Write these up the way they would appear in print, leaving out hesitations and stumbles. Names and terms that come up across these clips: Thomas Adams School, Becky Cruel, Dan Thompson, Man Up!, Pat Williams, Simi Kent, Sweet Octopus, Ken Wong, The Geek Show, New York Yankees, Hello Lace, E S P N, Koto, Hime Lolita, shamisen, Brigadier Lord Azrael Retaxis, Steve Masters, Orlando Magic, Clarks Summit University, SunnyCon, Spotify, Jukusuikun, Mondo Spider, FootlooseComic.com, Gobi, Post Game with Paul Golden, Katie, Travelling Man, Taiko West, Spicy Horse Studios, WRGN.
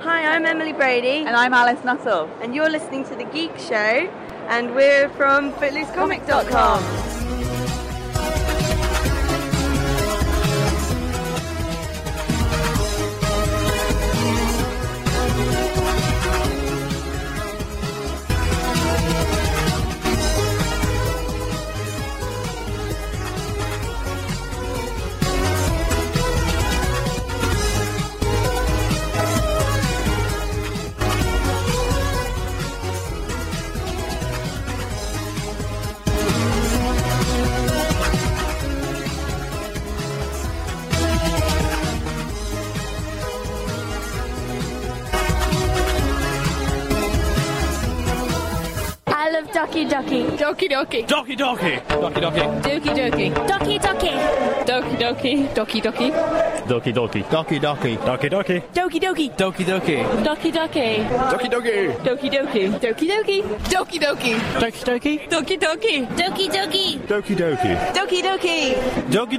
Hi, I'm Emily Brady. And I'm Alice Nuttall. And you're listening to The Geek Show, and we're from FootlooseComic.com. Doki Doki. Doki Doki. Doki Doki. Doki Doki. Doki Doki. Doki Doki. Doki Doki. Doki Doki. Doki Doki. Doki Doki. Doki Doki. Doki Doki. Doki Doki. Doki Doki. Doki Doki. Doki Doki. Doki Doki. Doki Doki. Doki Doki. Doki Doki. Doki Doki. Doki Doki. Doki Doki. Doki Doki. Doki Doki. Doki Doki.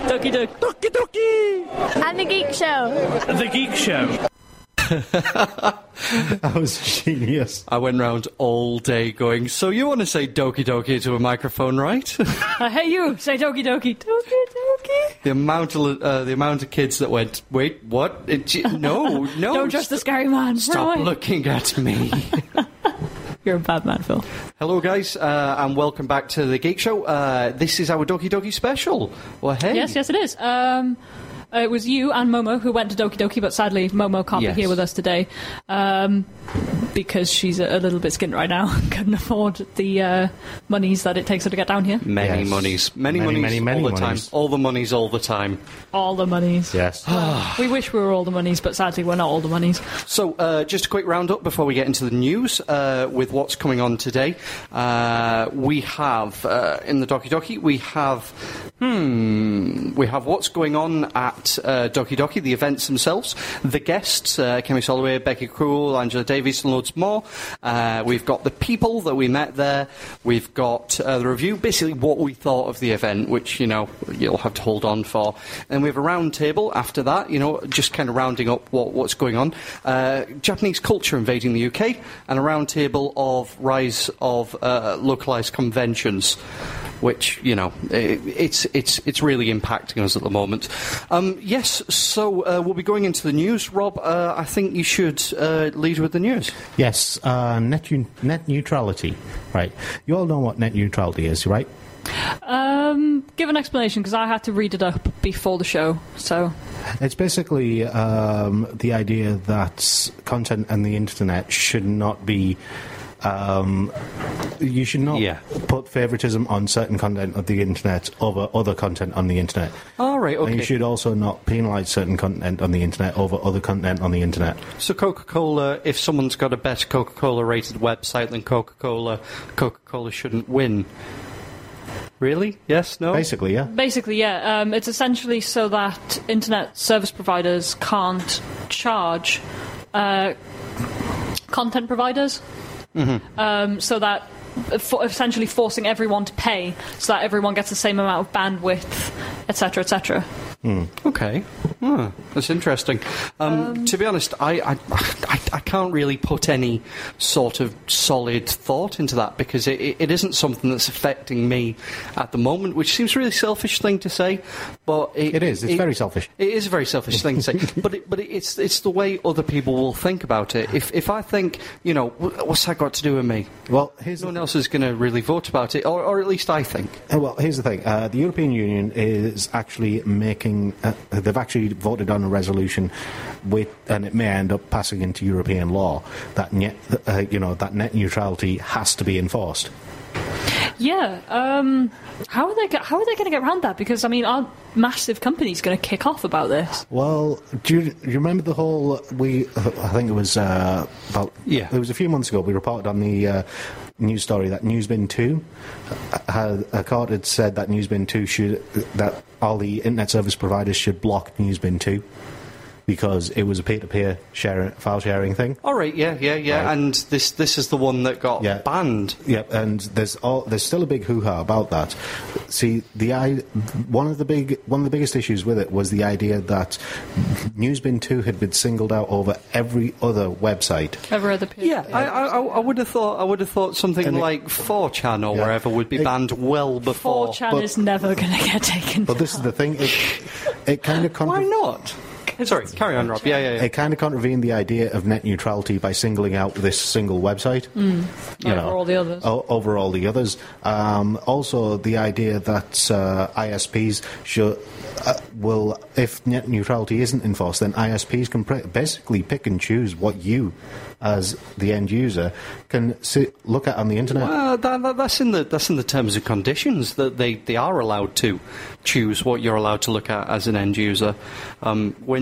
Doki Doki. Doki Doki. And The Geek Show. The Geek Show. That was genius. I went round all day going, so you want to say Doki Doki to a microphone, right? Hey, you, say Doki Doki. Doki Doki. The amount of kids that went, wait, what? No, no. Don't trust the scary man. Stop looking at me. You're a bad man, Phil. Hello, guys, and welcome back to The Geek Show. This is our Doki Doki special. Well, hey. Yes, it is. It was you and Momo who went to Doki Doki, but sadly Momo can't be here with us today because she's a little bit skint right now and couldn't afford the monies that it takes her to get down here. Many monies all the time. Yes. We wish we were all the monies, but sadly we're not all the monies. So just a quick roundup before we get into the news with what's coming on today. We have, in the Doki Doki, we have what's going on at Doki Doki, the events themselves, the guests, Kemi Soloway, Becky Cruel, Angela Davies, and loads more. We've got the people that we met there. We've got the review, basically what we thought of the event, which, you know, you'll have to hold on for. And we have a round table after that, you know, just kind of rounding up what's going on. Japanese culture invading the UK, and a round table of rise of localised conventions, which, you know, it's really impacting us at the moment. So we'll be going into the news. Rob, I think you should lead with the news. Yes, net neutrality. Right. You all know what net neutrality is, right? Give an explanation, because I had to read it up before the show. So it's basically the idea that content and the internet should not be... you should not put favoritism on certain content of the internet over other content on the internet. All right, okay. And you should also not penalise certain content on the internet over other content on the internet. So Coca-Cola, if someone's got a better Coca-Cola rated website than Coca-Cola, Coca-Cola shouldn't win. Really? Yes? No? Basically, yeah. It's essentially so that internet service providers can't charge content providers. Mm-hmm. So that essentially forcing everyone to pay so that everyone gets the same amount of bandwidth, etc., etc. Mm. Okay. Oh, that's interesting. To be honest, I can't really put any sort of solid thought into that because it isn't something that's affecting me at the moment, which seems a really selfish thing to say, but... It is. It's very selfish. It is a very selfish thing to say, but it's the way other people will think about it. If I think, you know, what's that got to do with me? Well, no one else is going to really vote about it, or at least I think. Well, here's the thing. The European Union is actually making... they've actually voted on a resolution and it may end up passing into European law that net neutrality has to be enforced. Yeah. How are they going to get around that? Because I mean, aren't massive companies going to kick off about this? Well, do you remember the whole? I think it was about. Yeah. It was a few months ago. We reported on the news story that Newsbin 2 had said that Newsbin 2 that all the internet service providers should block Newsbin 2. Because it was a peer-to-peer file sharing thing. All right, yeah. Right. And this is the one that got banned. Yeah, and there's still a big hoo-ha about that. See, one of the biggest issues with it was the idea that Newsbin 2 had been singled out over every other website. Every other peer. Yeah, I would have thought something like 4chan or wherever would be banned well before. 4chan is never going to get taken. But this is the thing. It kind of why not? Sorry, carry on, Rob. Yeah. It kind of contravened the idea of net neutrality by singling out this single website. Mm. Over all the others. Over all the others. Also, the idea that ISPs will, if net neutrality isn't enforced, then ISPs can basically pick and choose what you, as the end user, can look at on the internet. Well, that's in the terms and conditions that they are allowed to choose what you're allowed to look at as an end user.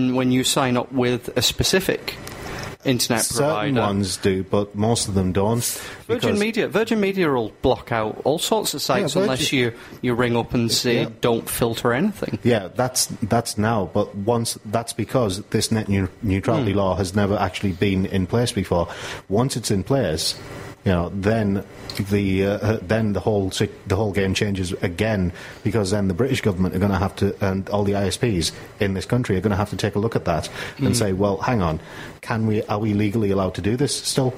When you sign up with a specific internet provider. Certain ones do, but most of them don't. Virgin Media will block out all sorts of sites unless you ring up and say, don't filter anything. Yeah, that's now, but that's because this net neutrality law has never actually been in place before. Once it's in place, then the whole game changes again, because then the British government are going to have to, and all the ISPs in this country are going to have to take a look at that and say, well, hang on, are we legally allowed to do this still?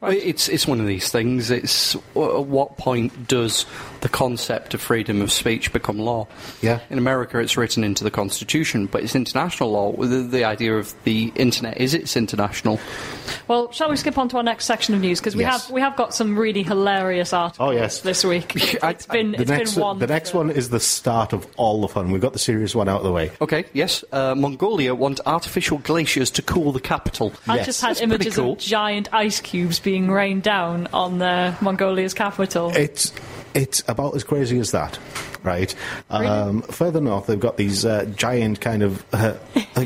Well, it's one of these things. It's at what point does the concept of freedom of speech become law? Yeah. In America, it's written into the Constitution, but it's international law. The idea of the internet is it's international. Well, shall we skip on to our next section of news, because we have got some really hilarious articles this week. It's been one. The next one is the start of all the fun. We've got the serious one out of the way. Okay, yes. Mongolia want artificial glaciers to cool the capital. I just had images of giant ice cubes being rained down on Mongolia's capital. It's about as crazy as that, right? Really? Further north, they've got these giant kind of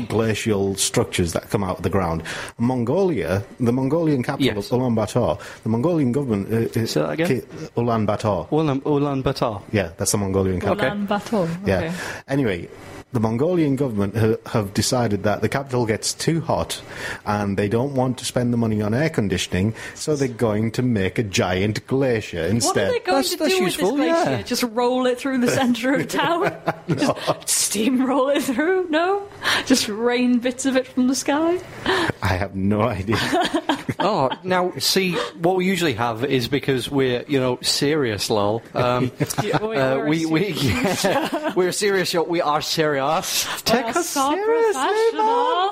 glacial structures that come out of the ground. Mongolia, the Mongolian capital of Ulaanbaatar, the Mongolian government... Say that again? Ulaanbaatar. Ulaanbaatar. Yeah, that's the Mongolian capital. Ulaanbaatar, okay. Anyway... The Mongolian government have decided that the capital gets too hot and they don't want to spend the money on air conditioning, so they're going to make a giant glacier instead. What are they going to do with this glacier? Yeah. Just roll it through the centre of town? No. Just steamroll it through? No? Just rain bits of it from the sky? I have no idea. Oh, now, see, what we usually have is, because we're, serious, lol. We're serious, we are serious. Take us seriously, man.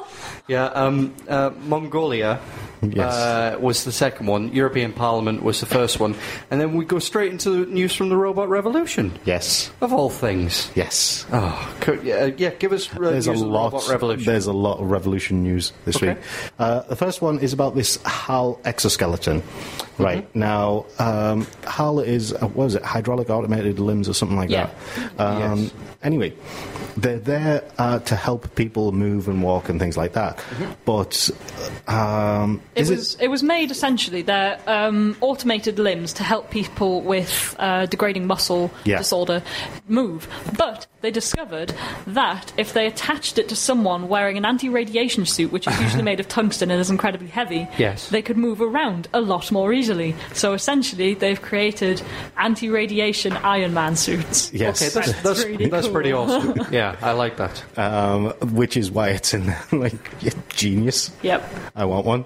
Yeah, Mongolia... Yes. Was the second one. European Parliament was the first one. And then we go straight into the news from the robot revolution. Yes. Of all things. Yes. Oh, give us news on the robot revolution. There's a lot of revolution news this week. The first one is about this HAL exoskeleton. Right. Mm-hmm. Now, HAL is, hydraulic automated limbs or something like that. Yes. Anyway, they're there to help people move and walk and things like that. Mm-hmm. But... It was made essentially, they're automated limbs to help people with degrading muscle disorder move. But they discovered that if they attached it to someone wearing an anti-radiation suit, which is usually made of tungsten and is incredibly heavy, they could move around a lot more easily. So essentially, they've created anti-radiation Iron Man suits. Yes. Okay, that's pretty awesome. Yeah, I like that. Which is why it's in there. Genius. Yep. I want one.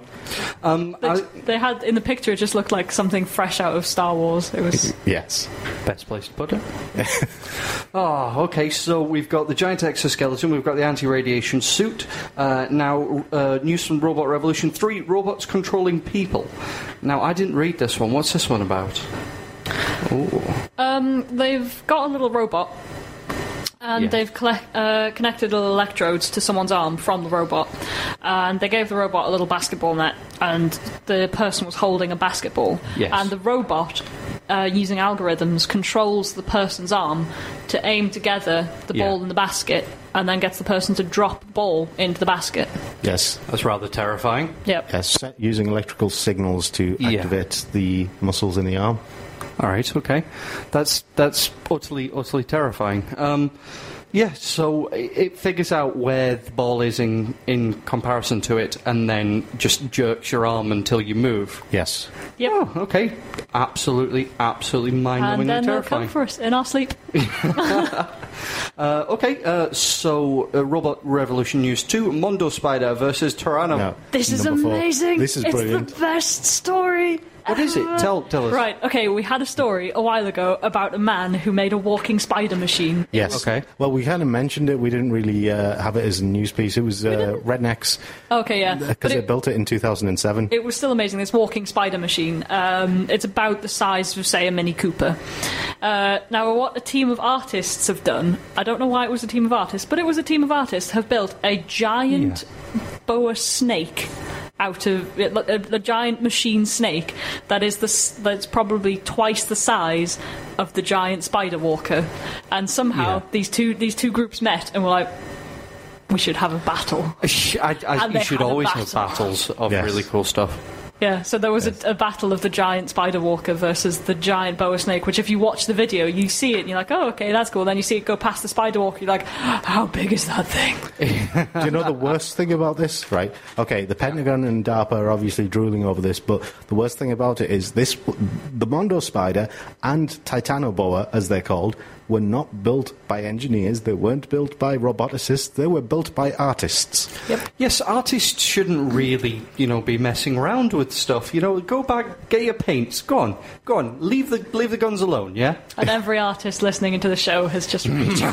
They had in the picture, it just looked like something fresh out of Star Wars. It was best place to put it. Okay, so we've got the giant exoskeleton, we've got the anti-radiation suit. Now, news from Robot Revolution 3: robots controlling people. Now, I didn't read this one. What's this one about? They've got a little robot. And they've connected little electrodes to someone's arm from the robot. And they gave the robot a little basketball net, and the person was holding a basketball. Yes. And the robot using algorithms, controls the person's arm to aim together the ball in the basket and then gets the person to drop the ball into the basket. Yes. That's rather terrifying. Yep. Yes, using electrical signals to activate the muscles in the arm. All right, okay. That's utterly terrifying. Yeah, so it figures out where the ball is in comparison to it and then just jerks your arm until you move. Yes. Yep. Oh, okay. Absolutely mind-numbingly terrifying. And then they'll come for us in our sleep. So Robot Revolution News 2, Mondo Spider versus Tyranno. No, this is amazing. Four. This is brilliant. It's the best story. What is it? Tell us. Right, okay, we had a story a while ago about a man who made a walking spider machine. Yes. Okay. Well, we kind of mentioned it. We didn't really have it as a news piece. It was Rednecks. Okay, yeah. Because they built it in 2007. It was still amazing, this walking spider machine. It's about the size of, say, a Mini Cooper. Now, what a team of artists have done, I don't know why it was a team of artists, but it was a team of artists have built a giant boa snake out of a giant machine snake that's probably twice the size of the giant spider walker, and somehow these two groups met and were like, we should have a battle. You should always have battles of really cool stuff. Yeah, so there was a battle of the giant spider walker versus the giant boa snake, which if you watch the video, you see it and you're like, oh, okay, that's cool. Then you see it go past the spider walker, you're like, how big is that thing? Do you know the worst thing about this? Right, okay, the Pentagon and DARPA are obviously drooling over this, but the worst thing about it is this: the Mondo Spider and Titanoboa, as they're called, were not built by engineers, they weren't built by roboticists, they were built by artists. Yep. Yes, artists shouldn't really, be messing around with stuff. Go back, get your paints, go on, leave the guns alone, yeah? And every artist listening to the show has just reached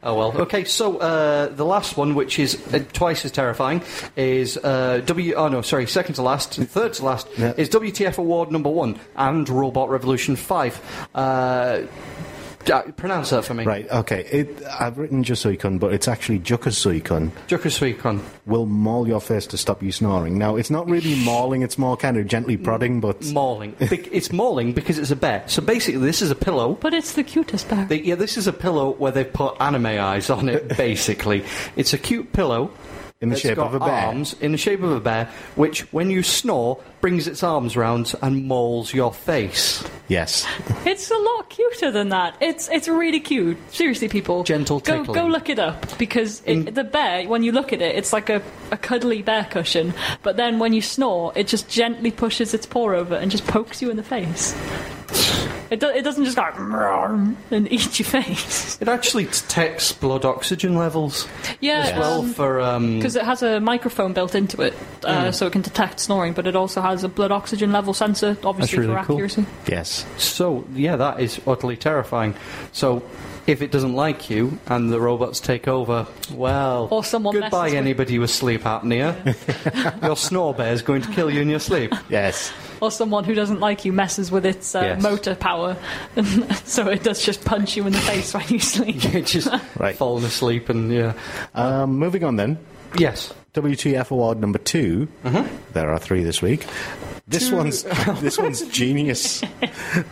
Oh, well. Okay, so the last one, which is twice as terrifying, is second to last, third to last, is WTF Award #1 and Robot Revolution 5. Pronounce that for me. Right, okay. I've written Jusuikun, but it's actually Jukusuikun. Jukusuikun. Will maul your face to stop you snoring. Now, it's not really mauling, it's more kind of gently prodding, but... Mauling. It's mauling because it's a bear. So basically, this is a pillow. But it's the cutest bear. This is a pillow where they've put anime eyes on it, basically. It's a cute pillow... In the shape of a bear. Arms in the shape of a bear, which, when you snore, brings its arms round and mauls your face. Yes. It's a lot cuter than that. It's really cute. Seriously, people. Gentle tickling. Go look it up, because the bear, when you look at it, it's like a cuddly bear cushion, but then when you snore, it just gently pushes its paw over and just pokes you in the face. It doesn't just go and eat your face. It actually detects blood oxygen levels as well for... Because it has a microphone built into it, so it can detect snoring, but it also has a blood oxygen level sensor, obviously, really for accuracy. Cool. Yes. So, that is utterly terrifying. So... If it doesn't like you and the robots take over, well, or someone goodbye anybody with sleep apnea. Your snore bear is going to kill you in your sleep. Yes. Or someone who doesn't like you messes with its motor power, so it does just punch you in the face when you sleep. You just falling asleep and, moving on then. Yes. WTF Award #2. Mm-hmm. There are 3 this week. This one's genius.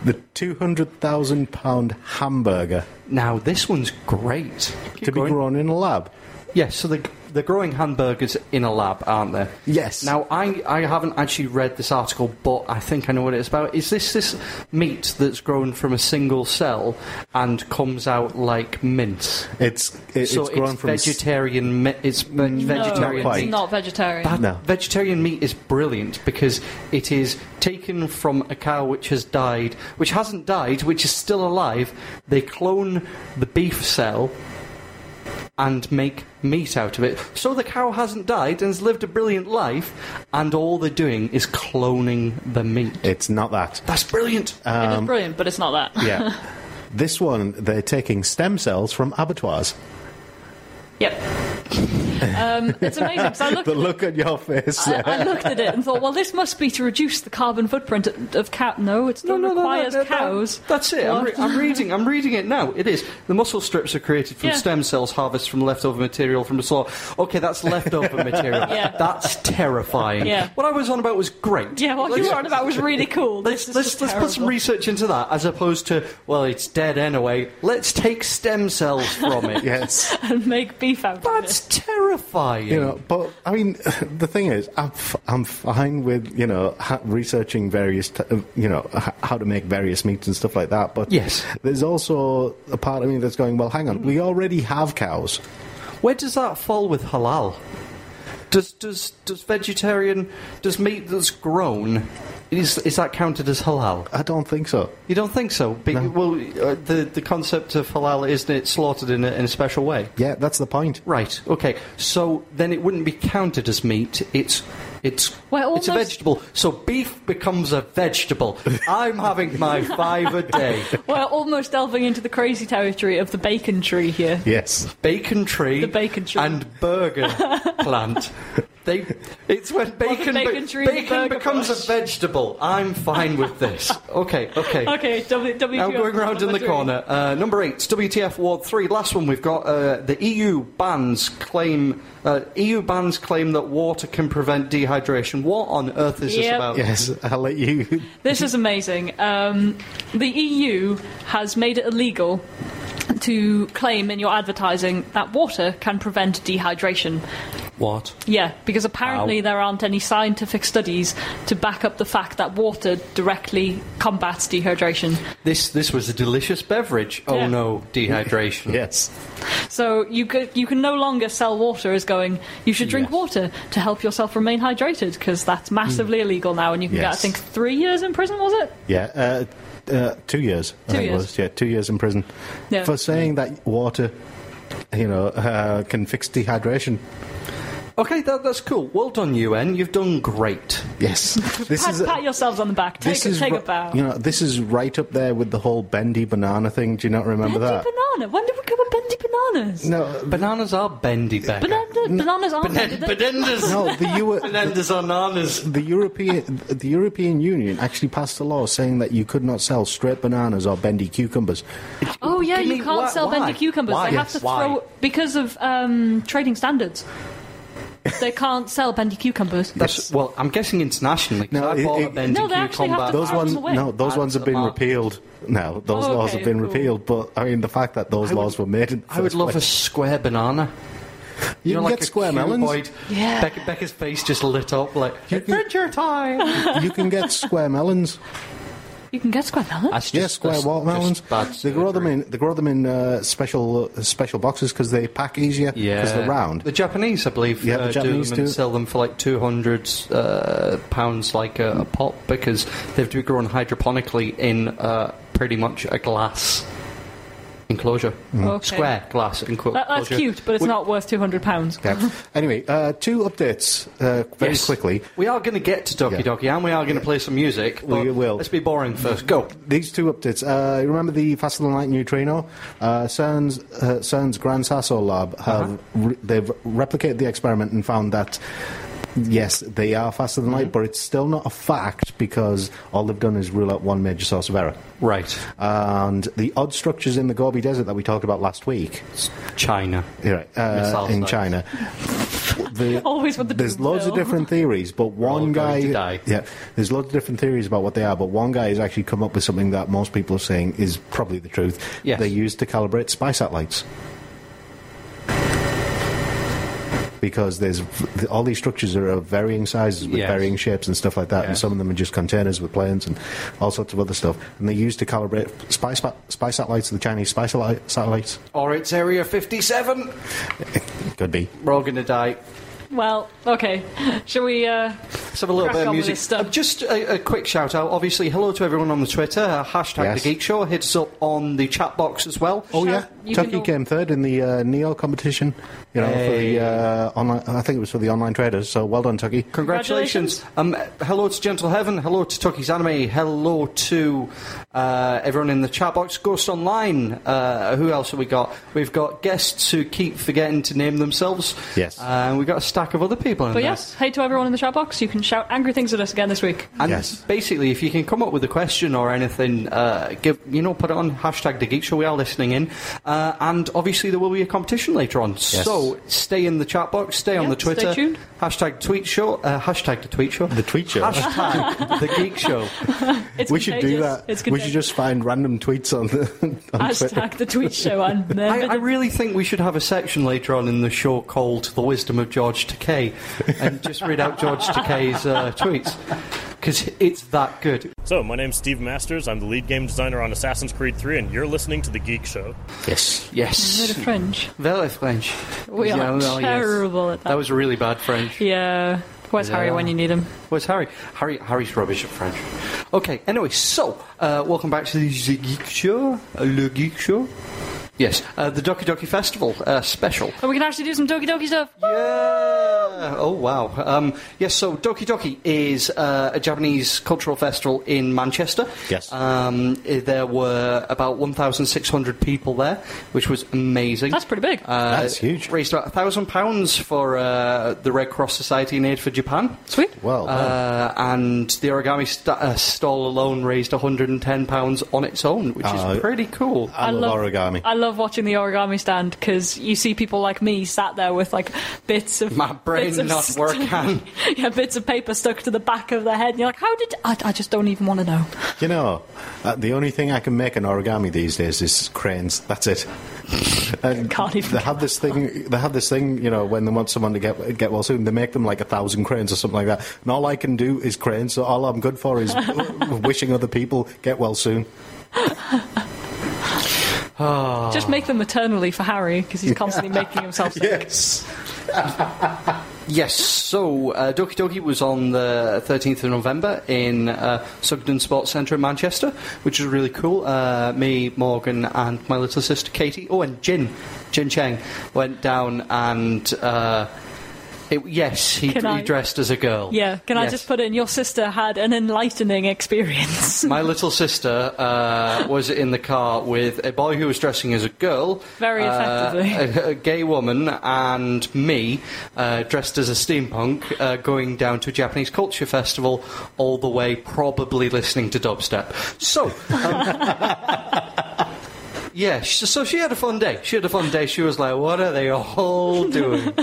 The £200,000 hamburger. Now, this one's great. Be grown in a lab. Yes, so they're growing hamburgers in a lab, aren't they? Yes. Now, I haven't actually read this article, but I think I know what it's about. Is this meat that's grown from a single cell and comes out like mince? It's not vegetarian. Vegetarian meat is brilliant because it is taken from a cow which hasn't died, which is still alive. They clone the beef cell and make meat out of it. So the cow hasn't died and has lived a brilliant life, and all they're doing is cloning the meat. It's not that. That's brilliant. It is brilliant, but it's not that. Yeah. This one, they're taking stem cells from abattoirs. Yep. It's amazing because I looked the look at your face. I looked at it and thought, well, this must be to reduce the carbon footprint of cow. No, it still requires cows. That's it. I'm reading it now. It is. The muscle strips are created from stem cells harvested from leftover material from the soil. Okay, that's leftover material. That's terrifying. What I was on about was great. Yeah, what you were on about was really cool. Let's put some research into that as opposed to, well, it's dead anyway. Let's take stem cells from it. Yes. And make beef out of it. That's terrifying. You know, but, I mean, the thing is, I'm fine with, you know, researching various, you know, how to make various meats and stuff like that. But yes, there's also a part of me that's going, well, hang on, we already have cows. Where does that fall with halal? Does vegetarian, does meat that's grown, is that counted as halal? I don't think so. You don't think so? No. Well, the concept of halal, isn't it slaughtered in a special way? Yeah, that's the point. Right, okay. So then it wouldn't be counted as meat, it's a vegetable. So beef becomes a vegetable. I'm having my 5 a day. We're almost delving into the crazy territory of the bacon tree here. Yes. Bacon tree. The bacon tree. And burger plant. It's when bacon becomes a vegetable. I'm fine with this. Okay. Okay, WTF. I'm going round in the corner. Number 8, WTF Ward 3. Last one we've got. The EU bans claim that water can prevent dehydration. What on earth is this about? Yes, I'll let you. This is amazing. The EU has made it illegal to claim in your advertising that water can prevent dehydration. What? Yeah, because apparently there aren't any scientific studies to back up the fact that water directly combats dehydration. This was a delicious beverage. Yeah. Oh no, dehydration. Yes. So you can no longer sell water as going, you should drink water to help yourself remain hydrated, because that's massively illegal now, and you can get, I think, 3 years in prison, was it? Yeah, 2 years. 2 years. It was. Yeah, 2 years in prison. Yeah. For saying that water, you know, can fix dehydration. Okay, that's cool. Well done, UN. You've done great. Yes. Pat yourselves on the back. Take a bow. You know, this is right up there with the whole bendy banana thing. Do you not remember that? Bendy banana? When did we cover bendy bananas? No. Bananas are bendy, Becca. Bananas aren't bendy. Benenders. No, Benenders are bananas. The European Union actually passed a law saying that you could not sell straight bananas or bendy cucumbers. Oh, yeah, you can't sell bendy cucumbers. Why? They have to throw... Because of trading standards. They can't sell bendy cucumbers. Well, I'm guessing internationally. No, I bought a bendy cucumber. Those ones have been repealed. No, those laws have been repealed. But I mean, the fact that those laws were made. I would love a square banana. You know, like get square melons. Yeah. Becca's face just lit up like adventure time. You can get square melons. You can get square melons? Yes, square watermelons. They grow them in special boxes because they pack easier because they're round. The Japanese, I believe, do sell them for like £200 like a pop because they have to be grown hydroponically in pretty much a glass enclosure. Mm. Okay. Square glass enclosure. That's cute, but it's not worth £200. Yeah. Anyway, 2 updates very quickly. We are going to get to Doki Doki, and we are going to play some music. We will. Let's be boring first. Go. These 2 updates. Remember the Faster Than Light neutrino? CERN's Gran Sasso Lab they've replicated the experiment and found that yes, they are faster than light, but it's still not a fact because all they've done is rule out one major source of error. Right. And the odd structures in the Gobi Desert that we talked about last week. China. Right. In China. There's loads of different theories, but one guy... Yeah, there's loads of different theories about what they are, but one guy has actually come up with something that most people are saying is probably the truth. Yes. They're used to calibrate spy satellites. Because there's all these structures are of varying sizes with varying shapes and stuff like that, and some of them are just containers with planes and all sorts of other stuff. And they're used to calibrate spy satellites, the Chinese spy satellites. Or it's Area 57. Could be. We're all going to die. Well, okay. Shall we let's have a little bit of music? Just a quick shout out. Obviously, hello to everyone on the Twitter. #TheGeekShow hits up on the chat box as well. Oh, yeah. Tucky came third in the Neo competition, you know, for the online, I think it was for the online traders, so well done, Tucky. Congratulations. Hello to Gentle Heaven, hello to Tucky's Anime, hello to everyone in the chat box, Ghost Online, who else have we got? We've got guests who keep forgetting to name themselves. Yes. And we've got a stack of other people in there. But yes, hey to everyone in the chat box, you can shout angry things at us again this week. And yes. Basically, if you can come up with a question or anything, put it on hashtag The Geek Show, we are listening in. And obviously there will be a competition later on. Yes. So stay in the chat box, stay on the Twitter. Stay tuned. Hashtag Tweet Show. Hashtag The Tweet Show. The Tweet Show. Hashtag The Geek Show. It's we should do that. We should just find random tweets on hashtag Twitter. The Tweet Show. I really think we should have a section later on in the show called The Wisdom of George Takei and just read out George Takei's tweets. Because it's that good. So, my name's Steve Masters. I'm the lead game designer on Assassin's Creed 3, and you're listening to The Geek Show. Yes. Yes. Very French. Very French. We are terrible at that. That was really bad French. Yeah. Where's Harry when you need him? Where's Harry? Harry's rubbish at French. Okay, anyway, so, welcome back to The Geek Show. Le Geek Show. Yes, the Doki Doki Festival special. And we can actually do some Doki Doki stuff. Yeah! Oh, wow. Yes, so Doki Doki is a Japanese cultural festival in Manchester. Yes. There were about 1,600 people there, which was amazing. That's pretty big. That's huge. Raised about £1,000 for the Red Cross Society in Aid for Japan. Sweet. Well done. And the origami stall alone raised £110 on its own, which is pretty cool. I love origami. I love watching the origami stand because you see people like me sat there with like bits of my brain not working. Yeah, bits of paper stuck to the back of their head. And you're like, how did I just don't even want to know. You know, the only thing I can make an origami these days is cranes. That's it. And can't even. They have this thing. You know, when they want someone to get well soon, they make them like 1,000 cranes or something like that. And all I can do is cranes. So all I'm good for is wishing other people get well soon. Oh. Just make them maternally for Harry, because he's constantly making himself sick. Yes. Yes, so Doki Doki was on the 13th of November in Sugden Sports Centre in Manchester, which is really cool. Me, Morgan, and my little sister Katie, and Jin Cheng, went down and... he dressed as a girl. Yeah, I just put in, your sister had an enlightening experience. My little sister was in the car with a boy who was dressing as a girl. Very effectively. A gay woman and me, dressed as a steampunk, going down to a Japanese culture festival, all the way probably listening to dubstep. So... yeah, so she had a fun day. She was like, what are they all doing?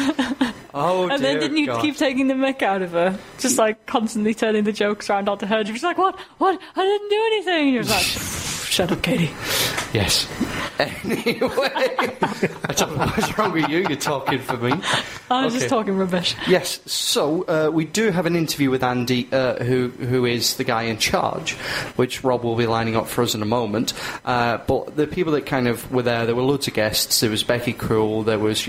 Oh, and then didn't you keep taking the mick out of her? Just like constantly turning the jokes around onto her. She was like, what? I didn't do anything. And you was like, shut up, Katie. Yes. Anyway. I don't know what's wrong with you. You're talking for me. I was just talking rubbish. Yes. So we do have an interview with Andy, who is the guy in charge, which Rob will be lining up for us in a moment. But the people that kind of were there were loads of guests. There was Becky Cruel. There was,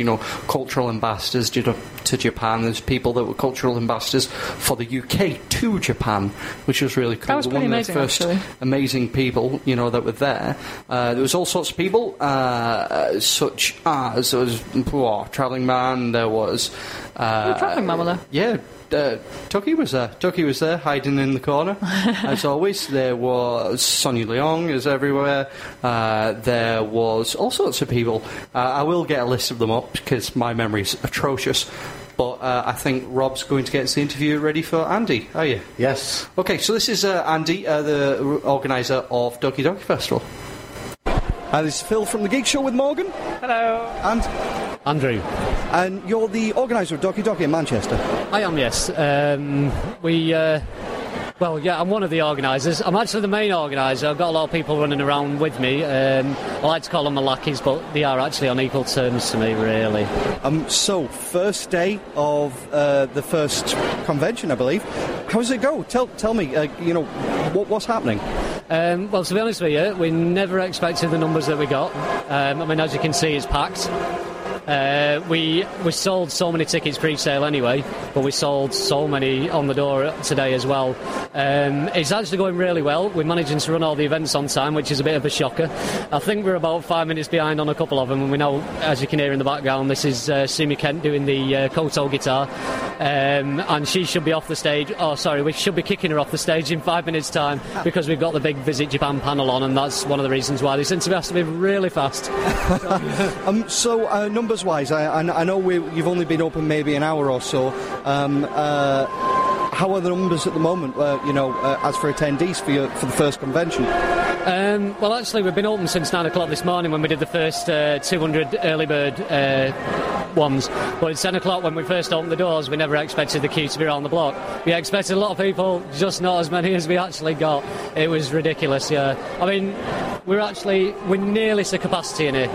cultural ambassadors to Japan. There's people that were cultural ambassadors for the UK to Japan, which was really cool. That was pretty amazing, actually. Amazing people, that were there. There was all sorts of people, such as there was Travelling Man. There was Travelling Man, there. Yeah, Tucky was there. Hiding in the corner, as always. There was Sonia Leong is everywhere. There was all sorts of people. I will get a list of them up because my memory's atrocious. But I think Rob's going to get the interview ready for Andy, are you? Yes. Okay, so this is Andy, the organiser of Doki Doki Festival. Hi, this is Phil from The Geek Show with Morgan. Hello. And... Andrew. And you're the organiser of Doki Doki in Manchester. I am, yes. I'm one of the organisers. I'm actually the main organiser. I've got a lot of people running around with me. I like to call them my lackeys, but they are actually on equal terms to me, really. So, first day of the first convention, I believe. How does it go? Tell me, what's happening? To be honest with you, we never expected the numbers that we got. As you can see, it's packed. We sold so many tickets pre-sale anyway, but we sold so many on the door today as well. It's actually going really well. We're managing to run all the events on time, which is a bit of a shocker. I think we're about 5 minutes behind on a couple of them, and we know, as you can hear in the background, this is Simi Kent doing the Koto guitar, and she should be off the stage. Oh, sorry, we should be kicking her off the stage in 5 minutes' time because we've got the big Visit Japan panel on, and that's one of the reasons why they seem to have to be really fast. So numbers-wise, I know you've only been open maybe an hour or so. How are the numbers at the moment, as for attendees for the first convention? Well, actually, we've been open since 9 o'clock this morning when we did the first 200 early bird ones. But at 10 o'clock, when we first opened the doors, we never expected the queue to be around the block. We expected a lot of people, just not as many as we actually got. It was ridiculous, yeah. I mean, we're nearly to capacity in here,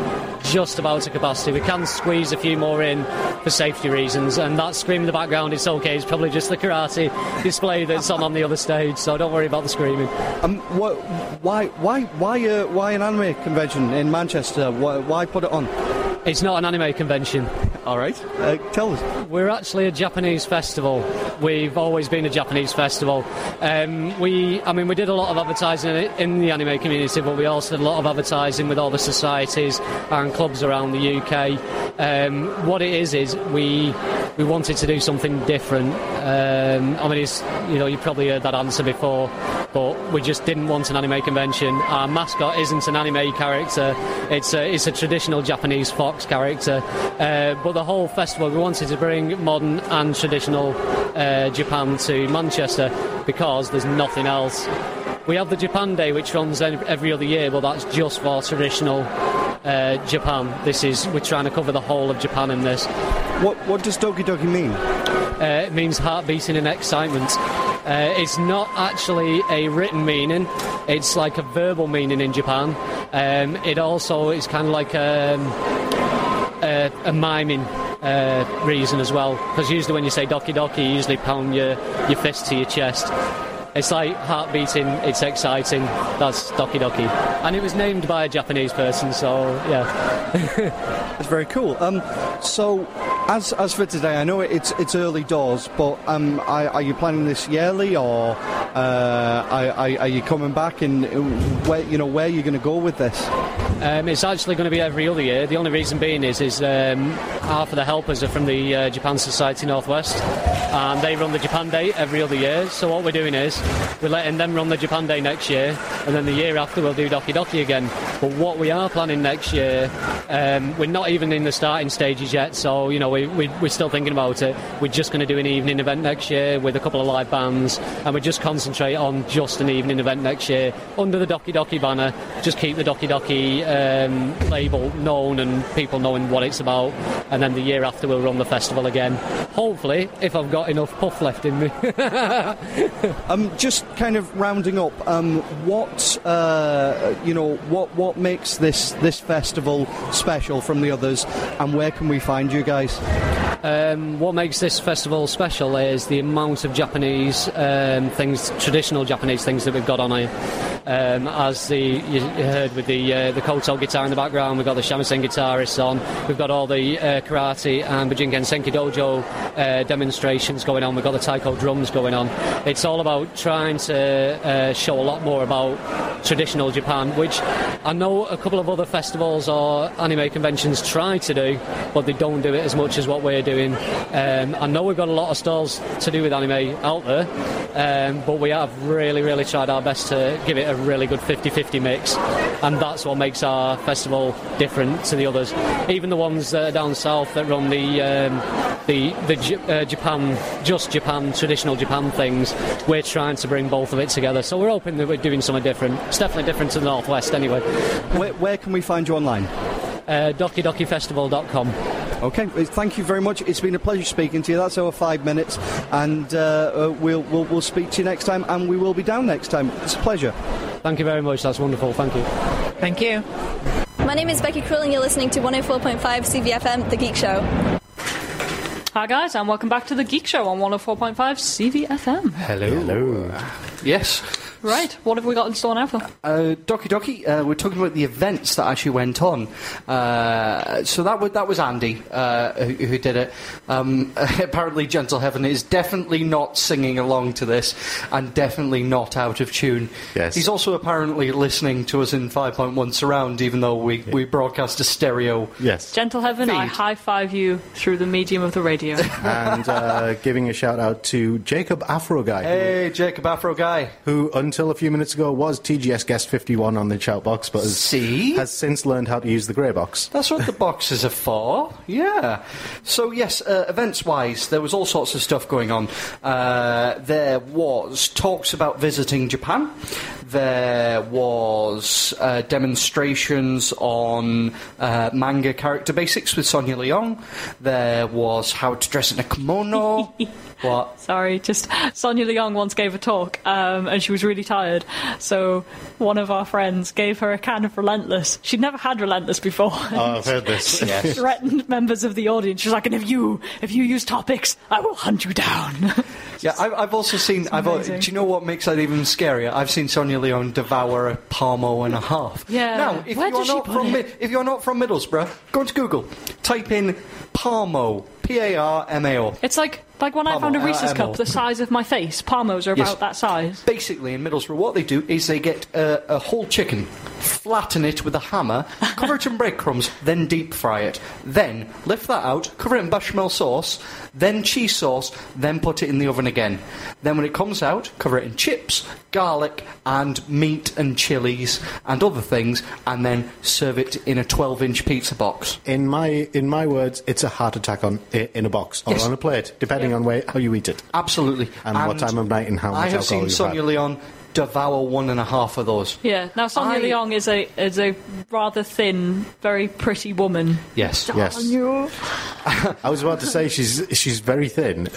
just about to capacity. We can squeeze a few more in for safety reasons, and that scream in the background, it's okay, it's probably just the karate display that's on the other stage, so don't worry about the screaming. Why an anime convention in Manchester? Why put it on? It's not an anime convention. All right. Tell us. We're actually a Japanese festival. We've always been a Japanese festival. We did a lot of advertising in the anime community, but we also did a lot of advertising with all the societies and clubs around the UK. What it is we wanted to do something different. You probably heard that answer before, but we just didn't want an anime convention. Our mascot isn't an anime character. It's a traditional Japanese fox character, but the whole festival, we wanted to bring modern and traditional Japan to Manchester because there's nothing else. We have the Japan Day, which runs every other year, but that's just for traditional Japan. We're trying to cover the whole of Japan in this. What does Doki Doki mean? It means heart beating and excitement. It's not actually a written meaning, it's like a verbal meaning in Japan. It also is kind of like a miming reason as well, because usually when you say Doki Doki, you usually pound your fist to your chest. It's like heart beating, it's exciting, that's Doki Doki. And it was named by a Japanese person, so yeah. That's very cool. So, as for today, I know it's early doors, but are you planning this yearly, or are you coming back, and where are you going to go with this? It's actually going to be every other year. The only reason being is half of the helpers are from the Japan Society Northwest, and they run the Japan Day every other year. So what we're doing is we're letting them run the Japan Day next year, and then the year after we'll do Doki Doki again. But what we are planning next year, we're not even in the starting stages yet, so we're still thinking about it. We're just going to do an evening event next year with a couple of live bands, and we just concentrate on just an evening event next year under the Doki Doki banner. Just keep the Doki Doki label known and people knowing what it's about, and then the year after we'll run the festival again, hopefully, if I've got enough puff left in me. Just kind of rounding up, what makes this festival special from the others, and where can we find you guys? What makes this festival special is the amount of Japanese things, traditional Japanese things that we've got on here. You heard with the Koto guitar in the background, we've got the shamisen guitarists on, we've got all the karate and Bujinken Senki Dojo demonstrations going on, we've got the taiko drums going on. It's all about trying to show a lot more about traditional Japan, which I know a couple of other festivals or anime conventions try to do, but they don't do it as much as what we're doing. I know we've got a lot of stalls to do with anime out there, but we have really, really tried our best to give it a really good 50-50 mix, and that's what makes our festival different to the others. Even the ones down south that run the Japan, traditional Japan things, we're trying to bring both of it together. So we're hoping that we're doing something different. It's definitely different to the Northwest anyway. Where can we find you online? DokiDokiFestival.com. Okay, thank you very much. It's been a pleasure speaking to you. That's our 5 minutes, and we'll speak to you next time, and we will be down next time. It's a pleasure. Thank you very much. That's wonderful. Thank you. Thank you. My name is Becky Cruel, and you're listening to 104.5 CVFM, The Geek Show. Hi, guys, and welcome back to The Geek Show on 104.5 CVFM. Hello. Yes. Right, what have we got in store now, Phil? Doki Doki, we're talking about the events that actually went on. So that was Andy who did it. Apparently Gentle Heaven is definitely not singing along to this and definitely not out of tune. Yes. He's also apparently listening to us in 5.1 surround, even though we broadcast a stereo. Yes. Gentle Heaven, feed. I high-five you through the medium of the radio. And giving a shout-out to Jacob Afro Guy. Hey, Jacob Afro Guy. Who until a few minutes ago was TGS guest 51 on the chat box, but has since learned how to use the grey box. That's what the boxes are for, yeah. So, yes, events-wise, there was all sorts of stuff going on. There was talks about visiting Japan. There was demonstrations on manga character basics with Sonia Leong. There was how to dress in a kimono. What? Sorry, just Sonia Leong once gave a talk, and she was really tired, so one of our friends gave her a can of Relentless. She'd never had Relentless before. Oh, I've heard this. Yes. Threatened members of the audience. She was like, and if you use topics, I will hunt you down. Yeah, I've also seen... do you know what makes that even scarier? I've seen Sonia Leong devour a palmo and a half. Yeah. Now, if you're not from Middlesbrough, go to Google, type in palmo, P-A-R-M-A-O. It's like when I found a Reese's cup the size of my face. Palmos are about that size. Basically, in Middlesbrough, what they do is they get a whole chicken, flatten it with a hammer, cover it in breadcrumbs, then deep fry it. Then lift that out, cover it in bechamel sauce, then cheese sauce, then put it in the oven again. Then when it comes out, cover it in chips, garlic, and meat and chilies and other things, and then serve it in a 12-inch pizza box. In my words, it's a heart attack in a box or on a plate, depending on how you eat it. Absolutely. And what time of night and how much alcohol you've had. I have seen Sonia Leong devour one and a half of those. Yeah. Now, Sonia Leong is a rather thin, very pretty woman. Yes. Sonia. I was about to say she's very thin.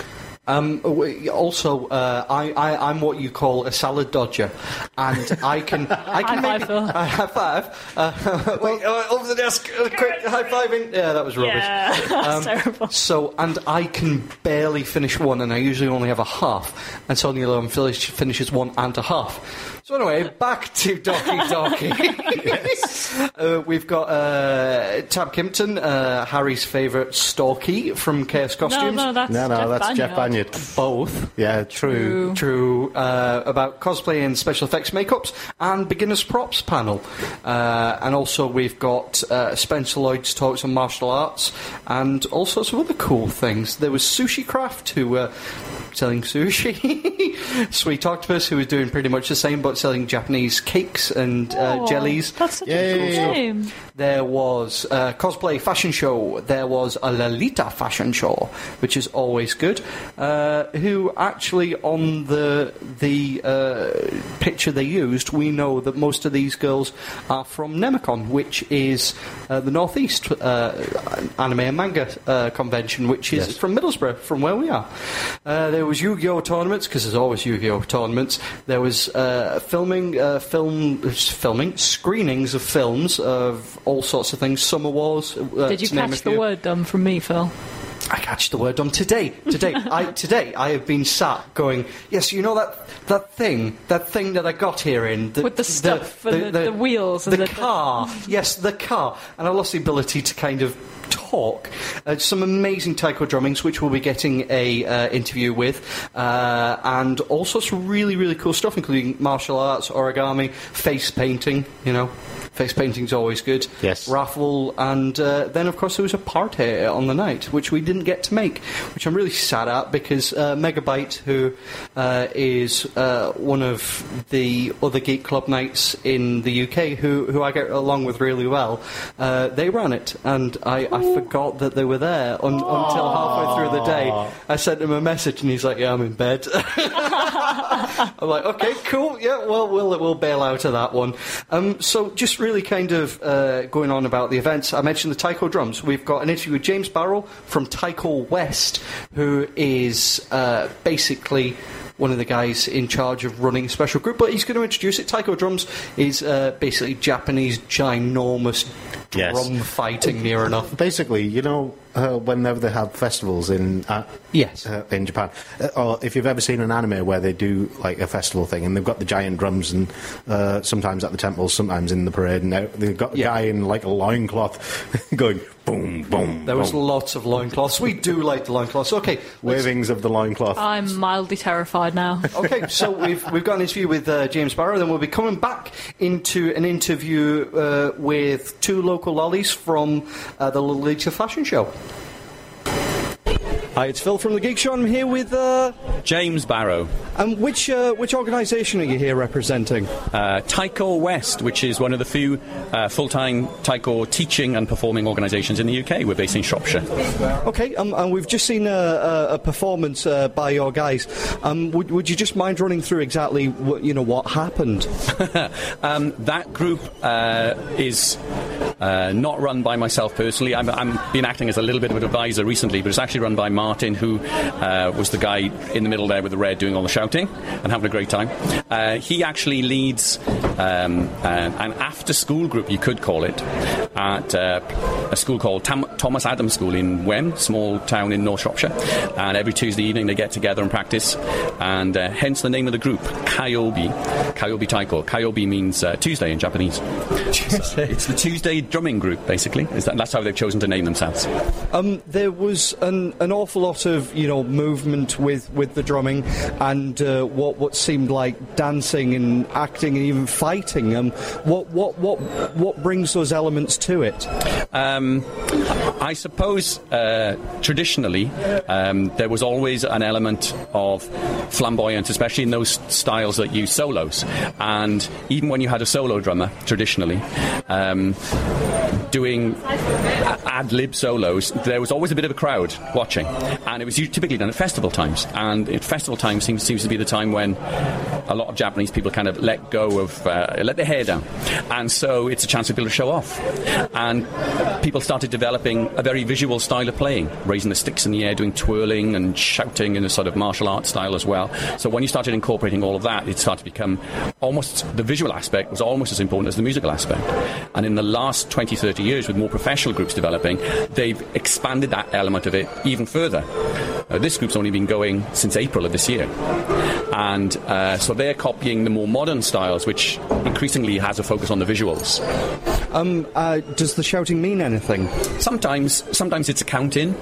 Also, I'm what you call a salad dodger, and I can make high five. Wait, over the desk, quick high fiving. Yeah, that was rubbish. Yeah, that's terrible. So, and I can barely finish one, and I usually only have a half, and Sonia Leong finishes one and a half. So anyway, back to Doki Doki. Yes. We've got Tab Kimpton, Harry's favourite Storky from Chaos Costumes. No, that's Jeff Banyard. Both. Yeah, true. About cosplay and special effects makeups and beginner's props panel. And also we've got Spencer Lloyd's talks on martial arts and all sorts of other cool things. There was Sushi Craft, who were selling sushi. Sweet Octopus, who was doing pretty much the same, but selling Japanese cakes and jellies. That's such a cool name. There was a cosplay fashion show. There was a Lolita fashion show, which is always good. Who actually, on the picture they used, we know that most of these girls are from Nemacon, which is the Northeast anime and manga convention, which is from Middlesbrough, from where we are. There was Yu-Gi-Oh tournaments, because there's always Yu-Gi-Oh tournaments. There was screenings of films of all sorts of things. Summer Wars. Did you catch the word dumb from me, Phil? I catch the word dumb today. Today I have been sat going, yes, you know that thing that I got here in with the stuff and the wheels and the car. Yes, the car. And I lost the ability to kind of talk. Some amazing taiko drummings, which we'll be getting a interview with, and all sorts of really, really cool stuff, including martial arts, origami, face painting. You know, face painting's always good. Yes. Raffle, and then of course there was a party on the night, which we didn't get to make, which I'm really sad at, because Megabyte, who is one of the other Geek Club nights in the UK, who I get along with really well, they ran it, and I forgot that they were there until halfway through the day. I sent him a message, and he's like, yeah, I'm in bed. I'm like, okay, cool, yeah, well, we'll bail out of that one. So just really kind of going on about the events, I mentioned the taiko drums. We've got an interview with James Barrell from Taiko West, who is basically one of the guys in charge of running a special group, but he's going to introduce it. Taiko drums is basically Japanese ginormous drum fighting, near enough. Basically, you know, whenever they have festivals in in Japan, or if you've ever seen an anime where they do like a festival thing and they've got the giant drums and sometimes at the temples, sometimes in the parade, and they've got a guy in like a loincloth going boom, boom. There was lots of loincloths. We do like the loincloths. Okay, wavings of the loincloth. I'm mildly terrified now. Okay, so we've got an interview with James Barrell, and we'll be coming back into an interview with two local lollies from the Little Leagues of Fashion Show. Hi, it's Phil from The Geek Show. I'm here with James Barrow. And which organisation are you here representing? Taiko West, which is one of the few full-time Taiko teaching and performing organisations in the UK. We're based in Shropshire. Okay, and we've just seen a performance by your guys. Would you just mind running through exactly what happened? That group is not run by myself personally. I've been acting as a little bit of an advisor recently, but it's actually run by Martin, who was the guy in the middle there with the red doing all the shouting and having a great time. He actually leads an after-school group, you could call it, at a school called Thomas Adams School in Wem, small town in North Shropshire. And every Tuesday evening they get together and practice, and hence the name of the group, Kayobi Taiko. Kayobi means Tuesday in Japanese. So it's the Tuesday drumming group, basically. That's how they've chosen to name themselves. There was an awful lot of movement with the drumming and what seemed like dancing and acting and even fighting. What brings those elements to it? I suppose traditionally there was always an element of flamboyance, especially in those styles that use solos. And even when you had a solo drummer, traditionally, doing ad-lib solos, there was always a bit of a crowd watching. And it was typically done at festival times. And festival time seems to be the time when a lot of Japanese people kind of let go of, let their hair down. And so it's a chance for people to show off. And people started developing a very visual style of playing, raising the sticks in the air, doing twirling and shouting in a sort of martial arts style as well. So when you started incorporating all of that, it started to become almost, the visual aspect was almost as important as the musical aspect. And in the last 20, 30 years, with more professional groups developing, they've expanded that element of it even further. This group's only been going since April of this year, and so they're copying the more modern styles, which increasingly has a focus on the visuals. Does the shouting mean anything? Sometimes it's a count-in,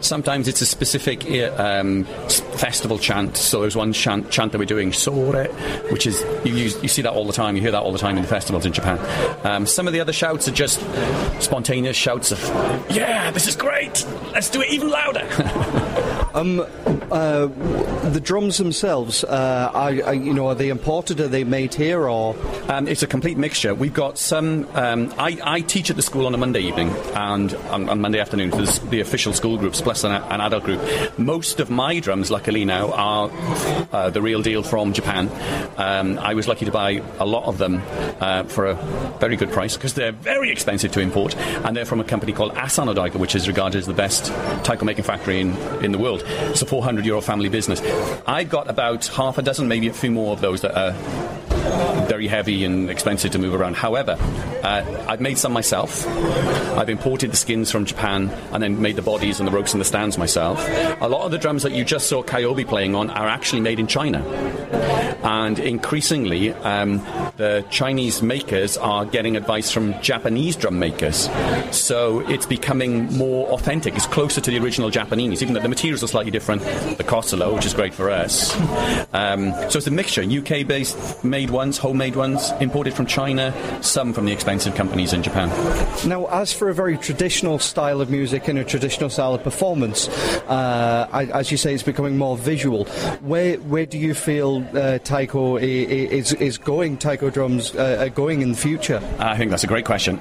sometimes it's a specific festival chant. So there's one chant that we're doing, Sore, which is you see that all the time, you hear that all the time in the festivals in Japan. Some of the other shouts are just spontaneous shouts of, yeah, this is great, let's do it even louder. The drums themselves, are they imported? Are they made here, or it's a complete mixture? We've got some. I teach at the school on a Monday evening and on Monday afternoon for the official school groups, plus an adult group. Most of my drums, luckily now, are the real deal from Japan. I was lucky to buy a lot of them for a very good price because they're very expensive to import, and they're from a company called Asano Daiko, which is regarded as the best taiko making factory in the world. It's a €400 family business. I've got about half a dozen, maybe a few more of those that are very heavy and expensive to move around. However, I've made some myself. I've imported the skins from Japan and then made the bodies and the ropes and the stands myself. A lot of the drums that you just saw Kayobi playing on are actually made in China. And increasingly, the Chinese makers are getting advice from Japanese drum makers. So it's becoming more authentic. It's closer to the original Japanese, even though the materials are slightly different. The costs are low, which is great for us. So it's a mixture. UK-based made ones, homemade ones, imported from China, some from the expensive companies in Japan. Now, as for a very traditional style of music and a traditional style of performance, as you say, it's becoming more visual. Where do you feel taiko is going, taiko drums are going in the future? I think that's a great question.